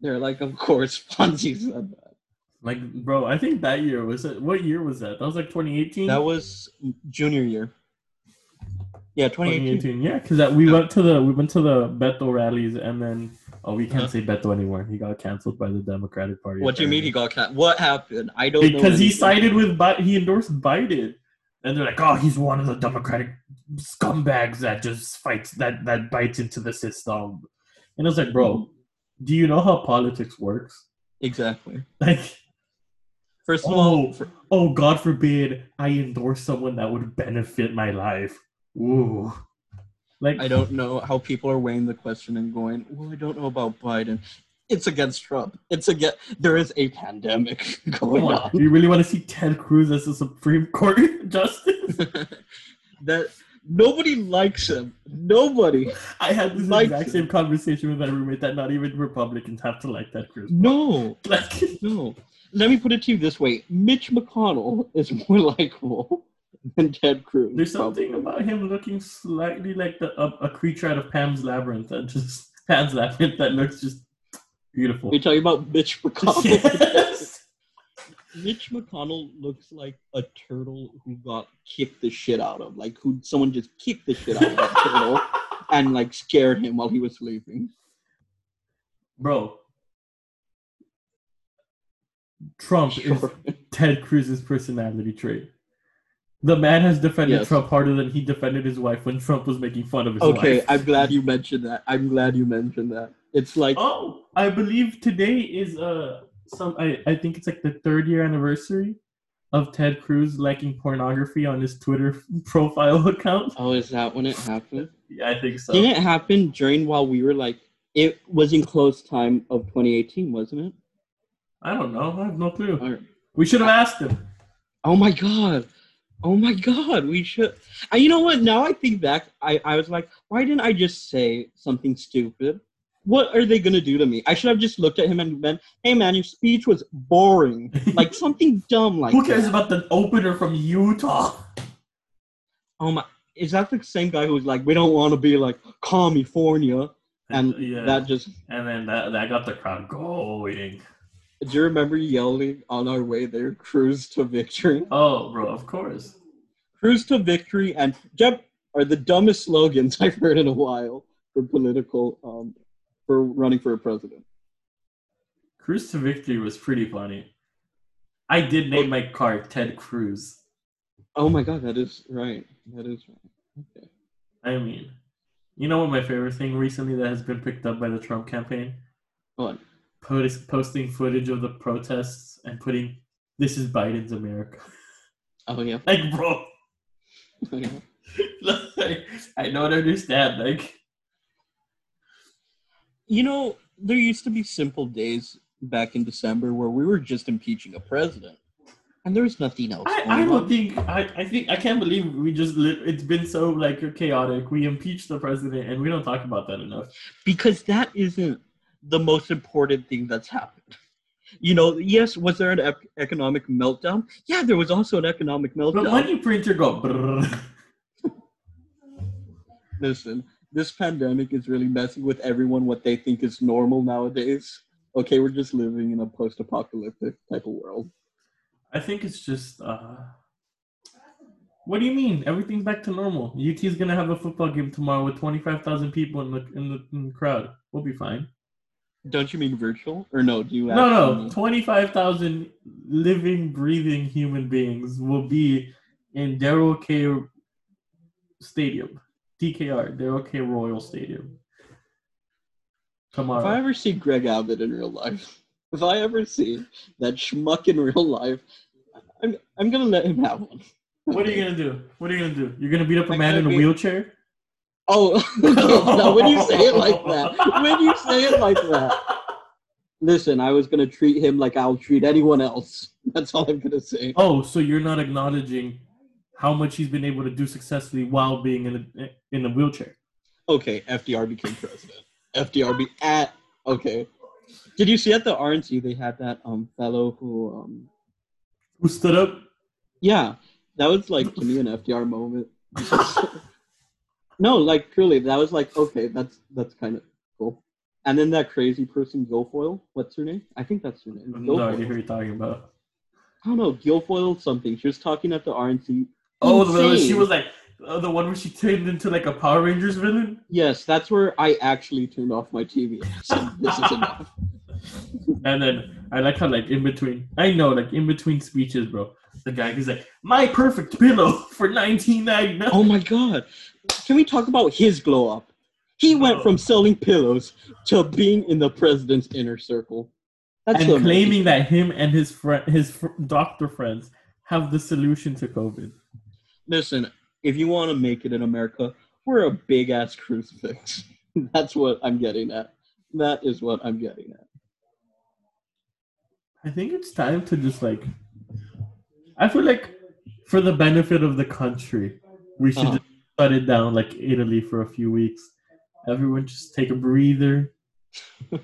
They're like, of course, Fonzie said that. Like, bro, I think that year was it. What year was that? That was like 2018. That was junior year. Yeah, 2018. Yeah, because we went to the Beto rallies, and then we can't say Beto anymore. He got canceled by the Democratic Party. What do you mean he got canceled? What happened? I don't know. Because he sided with he endorsed Biden, and they're like, oh, he's one of the Democratic scumbags that just fights that bites into the system. And I was like, bro, do you know how politics works? Exactly. Like. First of all, God forbid I endorse someone that would benefit my life. Ooh. Like, I don't know how people are weighing the question and going, well, I don't know about Biden. It's against Trump. There is a pandemic going on. You really want to see Ted Cruz as a Supreme Court justice? Nobody likes him. Nobody. I had this exact same conversation with my roommate that not even Republicans have to like Ted Cruz. No. No. Let me put it to you this way. Mitch McConnell is more likable than Ted Cruz. There's something about him looking slightly like a creature out of Pan's Labyrinth that looks just beautiful. Are you talking about Mitch McConnell? Yes. Mitch McConnell looks like a turtle who got kicked the shit out of. Like, someone just kicked the shit out of that turtle and, like, scared him while he was sleeping. Bro. Trump is Ted Cruz's personality trait. The man has defended Trump harder than he defended his wife when Trump was making fun of his wife. Okay, I'm glad you mentioned that. It's like... Oh, I believe today is I think it's like the 3rd year anniversary of Ted Cruz liking pornography on his Twitter profile account. Oh, is that when it happened? Yeah, I think so. Didn't it happen while we were like... It was in close time of 2018, wasn't it? I don't know. I have no clue. Right. We should have asked him. Oh my God. We should. You know what? Now I think back, I was like, why didn't I just say something stupid? What are they going to do to me? I should have just looked at him and been, hey man, your speech was boring. Like something dumb like Who cares about the opener from Utah? Oh my. Is that the same guy who was like, we don't want to be like California? And that got the crowd going. Do you remember yelling on our way there, Cruise to Victory? Oh, bro, of course. Cruise to Victory and Jeff are the dumbest slogans I've heard in a while for political, for running for a president. Cruise to Victory was pretty funny. I did name my car Ted Cruz. Oh my God, that is right. That is right. Okay. I mean, you know what my favorite thing recently that has been picked up by the Trump campaign? What? Posting footage of the protests and putting, "This is Biden's America." Oh yeah. Like, bro. Oh, yeah. Like, I don't understand. Like, you know, there used to be simple days back in December where we were just impeaching a president, and there was nothing else. I think I can't believe we just it's been so like chaotic. We impeached the president, and we don't talk about that enough because that isn't the most important thing that's happened. You know, yes, was there an economic meltdown? Yeah, there was also an economic meltdown. But when you printer go, brrr. Listen, this pandemic is really messing with everyone what they think is normal nowadays. Okay, we're just living in a post-apocalyptic type of world. I think it's just, what do you mean? Everything's back to normal. UT is going to have a football game tomorrow with 25,000 people in the crowd. We'll be fine. Don't you mean virtual? Or no, do you actually? No, 25,000 living, breathing human beings will be in Darrell K. Stadium. DKR, Darrell K. Royal Stadium. Tomorrow. If I ever see Greg Abbott in real life, if I ever see that schmuck in real life, I'm going to let him have one. What are you going to do? What are you going to do? You're going to beat up a man in a wheelchair? Oh, no, when you say it like that, listen, I was going to treat him like I'll treat anyone else. That's all I'm going to say. Oh, so you're not acknowledging how much he's been able to do successfully while being in a wheelchair. Okay, FDR became president. Okay. Did you see at the RNC they had that fellow who stood up? Yeah, that was like, to me, an FDR moment. No, like, truly, that was like, okay, that's kind of cool. And then that crazy person, Guilfoyle, what's her name? I think that's her name. I'm not who you're talking about. I don't know, Guilfoyle something. She was talking at the RNC. Oh, she was like, the one where she turned into like a Power Rangers villain? Yes, that's where I actually turned off my TV. So this is enough. And then I like how, like, in between speeches, bro, the guy is like, "My perfect pillow for $19.99. Oh my God. Can we talk about his glow up? He went from selling pillows to being in the president's inner circle. That's amazing. Claiming that him and his doctor friends have the solution to COVID. Listen, if you want to make it in America, we're a big ass crucifix. That's what I'm getting at. I think it's time to just like, I feel like for the benefit of the country, we should just shut it down like Italy for a few weeks. Everyone just take a breather.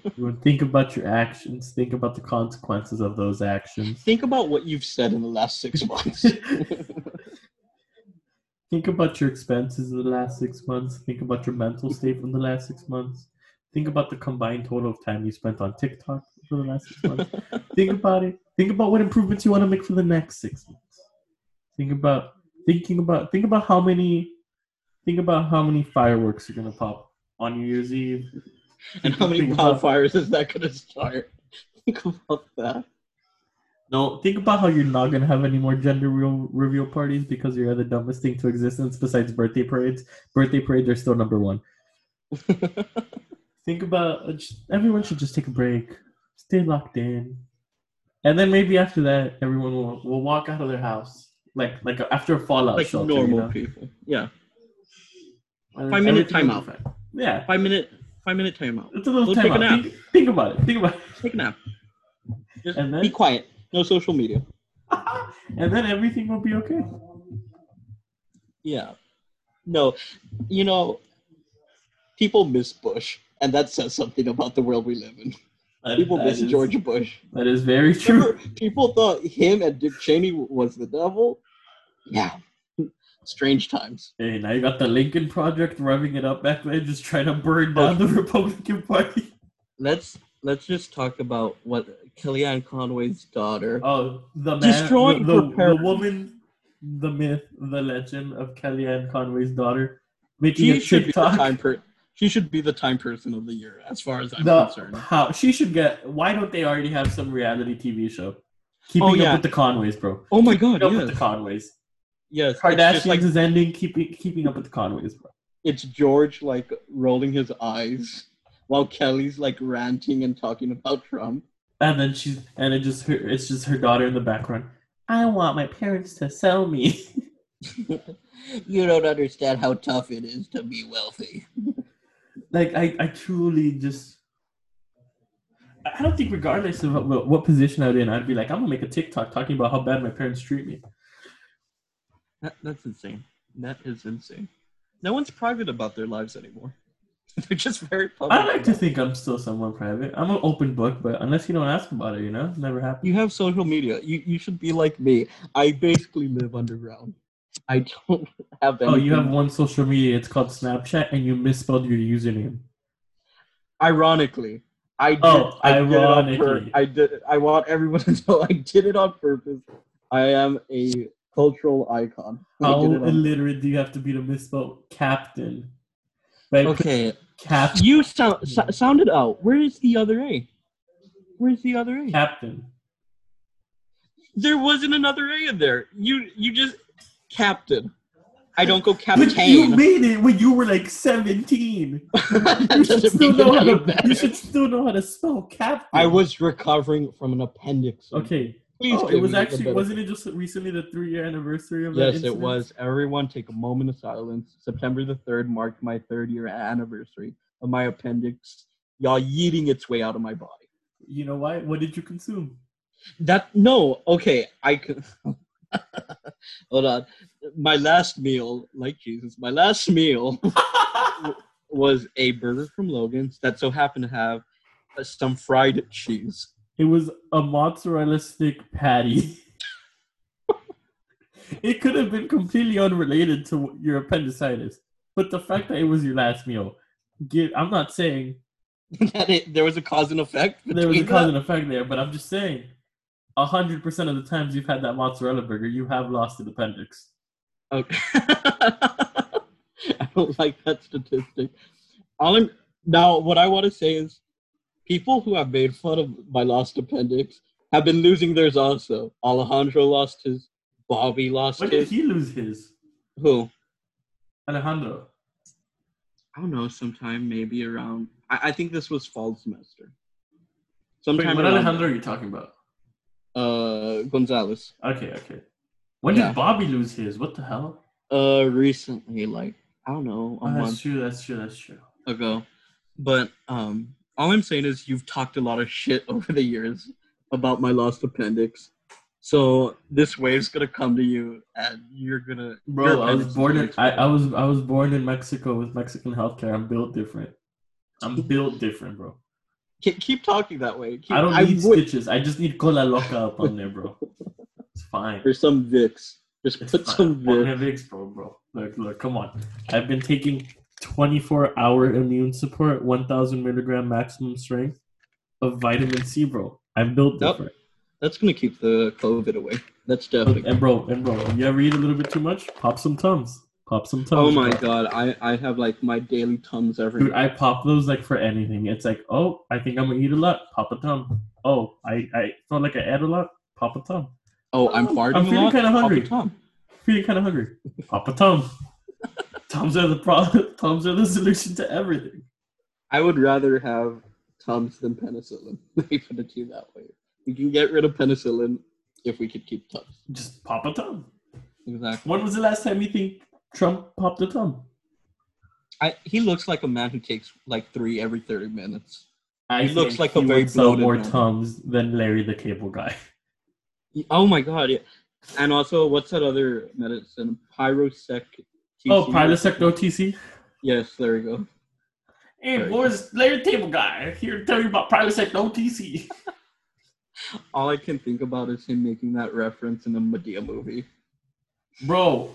Everyone think about your actions. Think about the consequences of those actions. Think about what you've said in the last 6 months. Think about your expenses in the last 6 months. Think about your mental state from the last 6 months. Think about the combined total of time you spent on TikTok for the last 6 months. Think about it. Think about what improvements you want to make for the next 6 months. Think about how many fireworks are gonna pop on New Year's Eve. And how many wildfires is that gonna start? Think about that. No, think about how you're not gonna have any more gender reveal parties because you're the dumbest thing to existence besides birthday parades. Birthday parades are still number one. Think about everyone should just take a break, stay locked in, and then maybe after that, everyone will walk out of their house like after a fallout shelter. Like normal people, yeah. 5 minute timeout. Yeah, 5 minute timeout. It's a little timeout. Take a nap. Think about it. Take a nap. Just and then, be quiet. No social media. And then everything will be okay. Yeah. No, you know, people miss Bush. And that says something about the world we live in. People miss George Bush. That is very true. Remember, people thought him and Dick Cheney was the devil. Yeah. Strange times. Hey, now you got the Lincoln Project revving it up back there, just trying to burn down the Republican Party. Let's just talk about what Kellyanne Conway's daughter. Oh, the man, destroying the woman, the myth, the legend of Kellyanne Conway's daughter. She should be the Time Person of the Year, as far as I'm concerned. Why don't they already have some reality TV show? Keeping up with the Conways, bro. Oh my God, Keeping up with the Conways. Yes, Kardashians like, is ending. Keeping Up with the Conways, bro. It's George like rolling his eyes while Kelly's like ranting and talking about Trump. And then it's just her daughter in the background. I want my parents to sell me. You don't understand how tough it is to be wealthy. Like I truly just, I don't think regardless of what position I'm in, I'd be like, I'm gonna make a TikTok talking about how bad my parents treat me. That's insane. That is insane. No one's private about their lives anymore. They're just very public. I like to think I'm still somewhat private. I'm an open book, but unless you don't ask about it, you know, it never happens. You have social media. You should be like me. I basically live underground. I don't have anything. Oh, you have one social media. It's called Snapchat, and you misspelled your username. Ironically. I did it on purpose. I want everyone to know I did it on purpose. I am a cultural icon. How illiterate do you have to be to misspell captain? Like, okay. Captain. You sound it out. Where is the other A? Where's the other A? Captain. There wasn't another A in there. You just... Captain. I don't go captain. But you made it when you were like 17. You should still know how to spell captain. I was recovering from an appendix. Okay. Please. Oh, it was actually, wasn't it just recently the 3-year anniversary of that? Yes, it was. Everyone take a moment of silence. September the 3rd marked my 3rd-year anniversary of my appendix. Y'all yeeting its way out of my body. You know why? What did you consume? Hold on. My last meal was a burger from Logan's that so happened to have some fried cheese. It was a mozzarella stick patty. It could have been completely unrelated to your appendicitis, but the fact that it was your last meal, I'm not saying that there was a cause and effect. There was a cause and effect there, but I'm just saying 100% of the times you've had that mozzarella burger, you have lost an appendix. Okay. I don't like that statistic. Now, what I want to say is people who have made fun of my lost appendix have been losing theirs also. Alejandro lost his. Bobby lost his. When did he lose his? Who? Alejandro. I don't know, sometime maybe around... I think this was fall semester. Sometime. Wait, what Alejandro are you talking about? Gonzalez. Okay. When did Bobby lose his? What the hell? Recently, like, I don't know, a month. That's true. Ago. But, all I'm saying is you've talked a lot of shit over the years about my lost appendix. So, this wave's gonna come to you, and you're gonna... Bro, I was born in Mexico with Mexican healthcare. I'm built different. Bro. Keep talking that way. I don't need stitches. I just need cola loca up on there, bro. It's fine. There's some Vicks. Some Vicks, bro. Look, come on. I've been taking 24-hour immune support, 1,000 milligram maximum strength of vitamin C, bro. I'm built different. That's gonna keep the COVID away. That's definitely. And bro, you ever eat a little bit too much? Pop some Tums. Oh my God, I have like my daily Tums every day. Dude, I pop those like for anything. It's like, oh, I think I'm gonna eat a lot. Pop a Tum. Oh, I felt like I ate a lot. Pop a Tum. Oh, I'm farting a lot. I'm feeling kind of hungry. Pop a Tum. Tums are the problem. Tums are the solution to everything. I would rather have Tums than penicillin. They put it to you that way. We can get rid of penicillin if we could keep Tums. Just pop a Tum. Exactly. When was the last time you think Trump popped a Tum? He looks like a man who takes like 3 every 30 minutes. He looks like a very bloated more man. Tums than Larry the Cable Guy. Oh my God! Yeah. And also, what's that other medicine? Pyrosec. TC. Oh, Pyrosec OTC. Yes, there we go. Hey, boys, Larry the Cable Guy here to tell you about Pyrosec OTC. All I can think about is him making that reference in the Madea movie. Bro.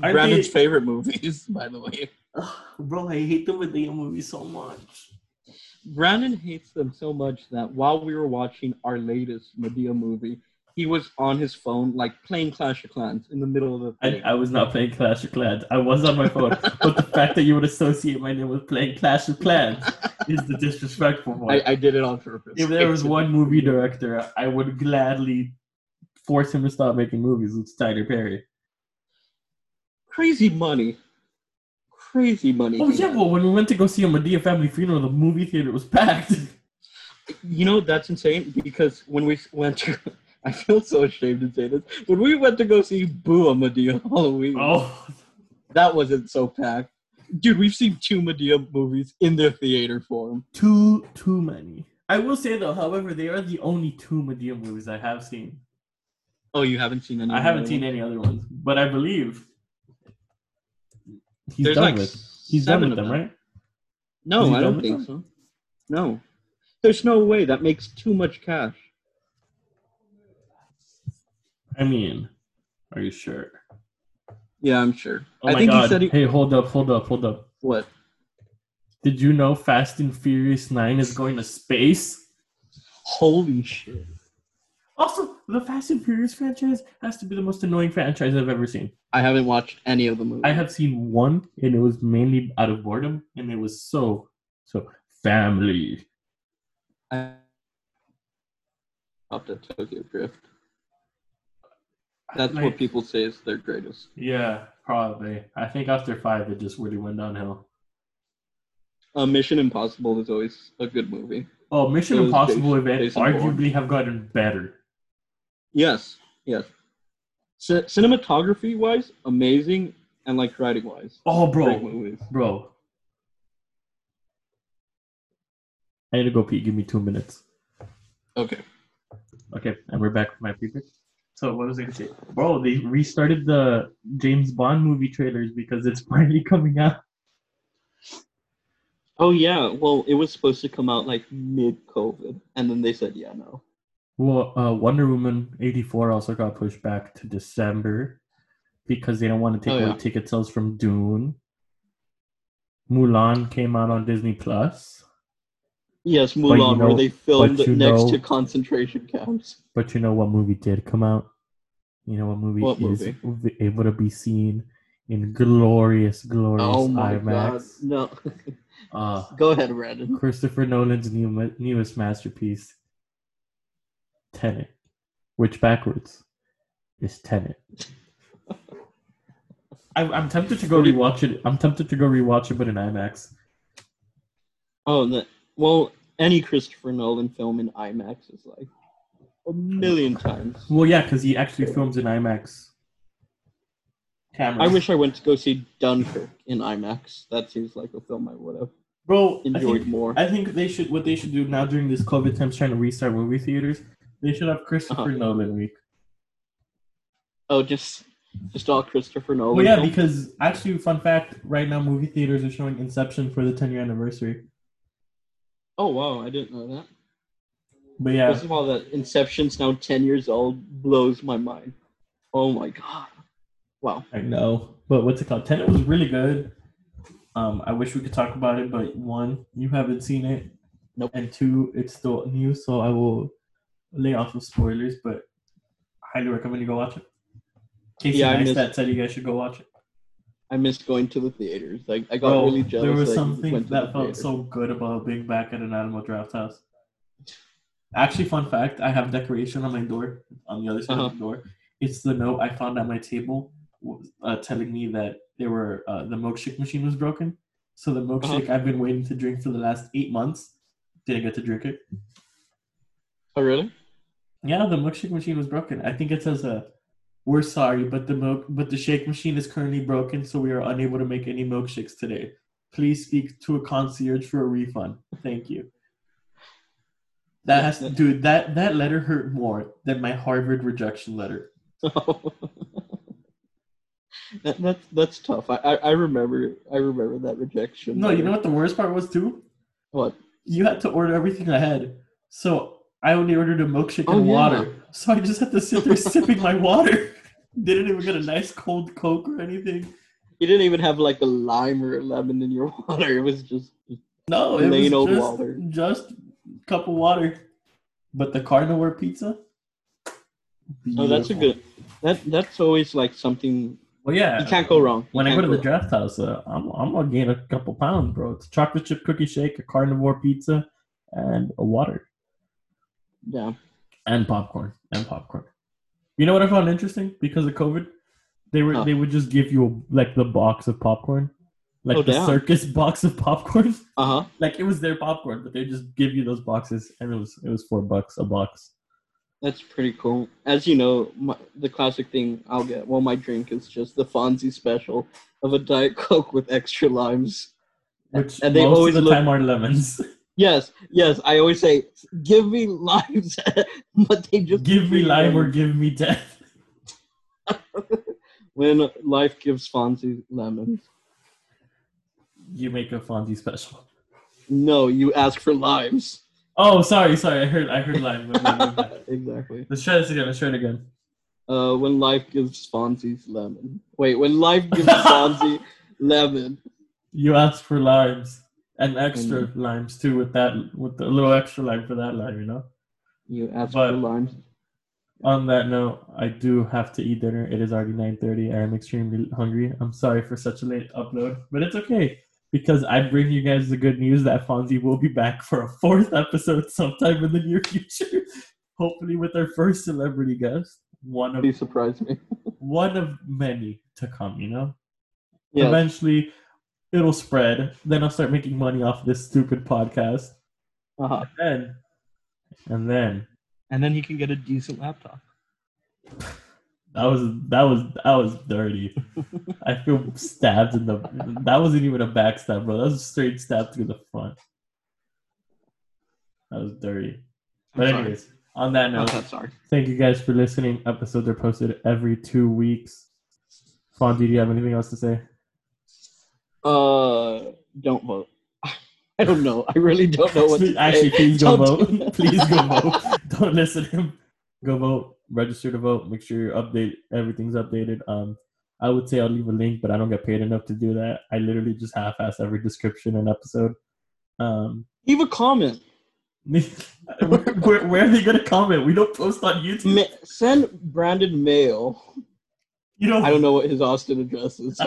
Brandon's favorite movies, by the way. Bro, I hate the Madea movie so much. Brandon hates them so much that while we were watching our latest Madea movie, he was on his phone, like, playing Clash of Clans in the middle of the thing. I was not playing Clash of Clans. I was on my phone. But the fact that you would associate my name with playing Clash of Clans is the disrespectful one. I did it on purpose. If there was one movie director I would gladly force him to stop making movies. It's Tyler Perry. Crazy money. Oh, yeah, well, when we went to go see a Madea family funeral, the movie theater was packed. You know, that's insane, because when we went to... I feel so ashamed to say this. When we went to go see Boo a Madea Halloween, that wasn't so packed. Dude, we've seen two Madea movies in their theater form. Too many. I will say, though, however, they are the only two Madea movies I have seen. Oh, you haven't seen any? I haven't seen any other ones, but I believe... He's done with them, right? No, I don't think so. No. There's no way. That makes too much cash. I mean, are you sure? Yeah, I'm sure. Oh, I think God. He said hey, hold up. What? Did you know Fast and Furious 9 is going to space? Holy shit. Also, the Fast and Furious franchise has to be the most annoying franchise I've ever seen. I haven't watched any of the movies. I have seen one, and it was mainly out of boredom, and it was so family. I stopped at Tokyo Drift. That's what people say is their greatest. Yeah, probably. I think after 5, it just really went downhill. Mission Impossible is always a good movie. Oh, Mission Impossible events arguably have gotten better. Yes. Cinematography-wise, amazing, and like writing-wise. Oh, bro. I need to go pee. Give me 2 minutes. Okay, and we're back with my pee pick. So what was I going to say? Bro, they restarted the James Bond movie trailers because it's finally coming out. Oh, yeah. Well, it was supposed to come out like mid-COVID, and then they said, yeah, no. Well, Wonder Woman 84 also got pushed back to December because they don't want to take away ticket sales from Dune. Mulan came out on Disney+. Yes, Mulan, where they filmed next to concentration camps. But you know what movie did come out? You know what movie is able to be seen in glorious IMAX? Oh, my God, no. Go ahead, Brandon. Christopher Nolan's newest masterpiece. Tenet, which backwards is Tenet. I'm tempted to go rewatch it. But in IMAX. Well, any Christopher Nolan film in IMAX is like a million times. Well, yeah, because he actually films in IMAX. Cameras. I wish I went to go see Dunkirk in IMAX. That seems like a film I would have. Bro, enjoyed more. I think what they should do now during this COVID time, is trying to restart movie theaters. They should have Christopher Nolan week. Oh, just all Christopher Nolan. Well, yeah, because actually, fun fact, right now movie theaters are showing Inception for the 10-year anniversary. Oh, wow, I didn't know that. But yeah. First of all, that Inception's now 10 years old blows my mind. Oh, my God. Wow. I know. But what's it called? Tenet was really good. I wish we could talk about it, but 1, you haven't seen it. Nope. And 2, it's still new, so I will... lay off of spoilers, but highly recommend you go watch it. Casey Neistat said you guys should go watch it. I missed going to the theaters. Like I got really jealous. There was something that felt so good about being back at an Alamo Drafthouse. Actually, fun fact, I have decoration on my door, on the other side of the door. It's the note I found at my table telling me that there were the milkshake machine was broken. So the milkshake I've been waiting to drink for the last 8 months, didn't get to drink it. Oh, really? Yeah, the milkshake machine was broken. I think it says, "We're sorry, but the shake machine is currently broken, so we are unable to make any milkshakes today. Please speak to a concierge for a refund. Thank you." That letter hurt more than my Harvard rejection letter. That's tough. I remember that rejection. No, you know what the worst part was too? What? You had to order everything ahead, so. I only ordered a milkshake and water. So I just had to sit there sipping my water. Didn't even get a nice cold Coke or anything. You didn't even have like a lime or a lemon in your water. It was just a cup of water. But the carnivore pizza? Beautiful. Oh, that's a good... That's always like something... Well, yeah. You can't go wrong. When I go to the draft house, I'm going to gain a couple pounds, bro. It's a chocolate chip cookie shake, a carnivore pizza, and a water. Yeah, and popcorn. You know what I found interesting? Because of COVID, they would just give you like the box of popcorn, like circus box of popcorn. Uh huh. Like it was their popcorn, but they just give you those boxes, and it was $4 a box. That's pretty cool. As you know, the classic thing I'll get, well, my drink is just the Fonzie special of a Diet Coke with extra limes. Which and they most always of the time are lemons. Yes. I always say, give me limes, but they just give me lime or give me death. When life gives Fonzie lemons. You make a Fonzie special. No, you ask for limes. Oh, sorry. I heard live. Exactly. Let's try it again. When life gives Fonzie's lemon. Wait, when life gives Fonzie lemon. You ask for limes and extra limes too, with a little extra lime for that lime, you know. You ask for limes. On that note, I do have to eat dinner. It is already 9:30. I am extremely hungry. I'm sorry for such a late upload, but it's okay. Because I bring you guys the good news that Fonzie will be back for a 4th episode sometime in the near future. Hopefully with our first celebrity guest. He surprised me. One of many to come, you know? Yes. Eventually, it'll spread. Then I'll start making money off this stupid podcast. Uh-huh. And then he can get a decent laptop. That was dirty. I feel stabbed in the. That wasn't even a backstab, bro. That was a straight stab through the front. That was dirty. But anyways, on that note, thank you guys for listening. Episodes are posted every 2 weeks. Fonzie, do you have anything else to say? Don't vote. I don't know. I really don't know what to say. Please go vote. Please go vote. Don't listen to him. Go vote. Register to vote. Make sure you're updated. Everything's updated. I would say I'll leave a link, but I don't get paid enough to do that. I literally just half-ass every description and episode. Leave a comment. where are they gonna comment? We don't post on YouTube. Send Brandon mail. I don't know what his Austin address is. So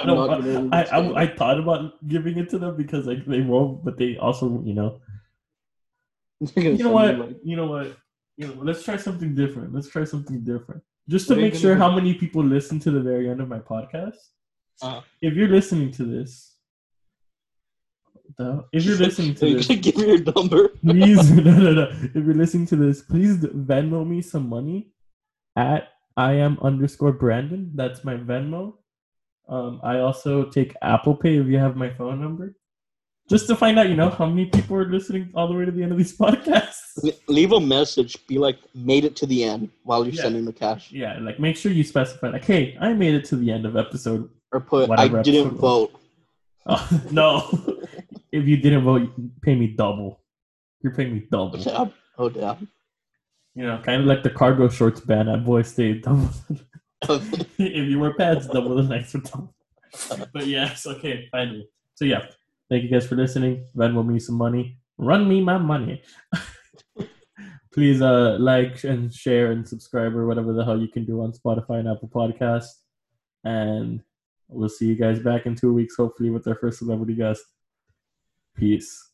I thought about giving it to them because like they won't, but they also You know, let's try something different. Just to make sure how many people listen to the very end of my podcast. If you're listening to this, give me your number. Please, no. If you're listening to this, please Venmo me some money at @IAM_Brandon. That's my Venmo. I also take Apple Pay if you have my phone number. Just to find out, how many people are listening all the way to the end of these podcasts. Leave a message. Be like, made it to the end while you're sending the cash. Yeah, like make sure you specify, like, hey, I made it to the end of episode. Or put, I didn't vote. Oh, no. If you didn't vote, you pay me double. You're paying me double. Oh, damn. Kind of like the cargo shorts ban at Boy State. Double. If you wear pads, double the next one. But yes, okay, finally. So yeah. Thank you guys for listening. Venmo me some money. Run me my money. Please like and share and subscribe or whatever the hell you can do on Spotify and Apple Podcasts. And we'll see you guys back in 2 weeks, hopefully with our first celebrity guest. Peace.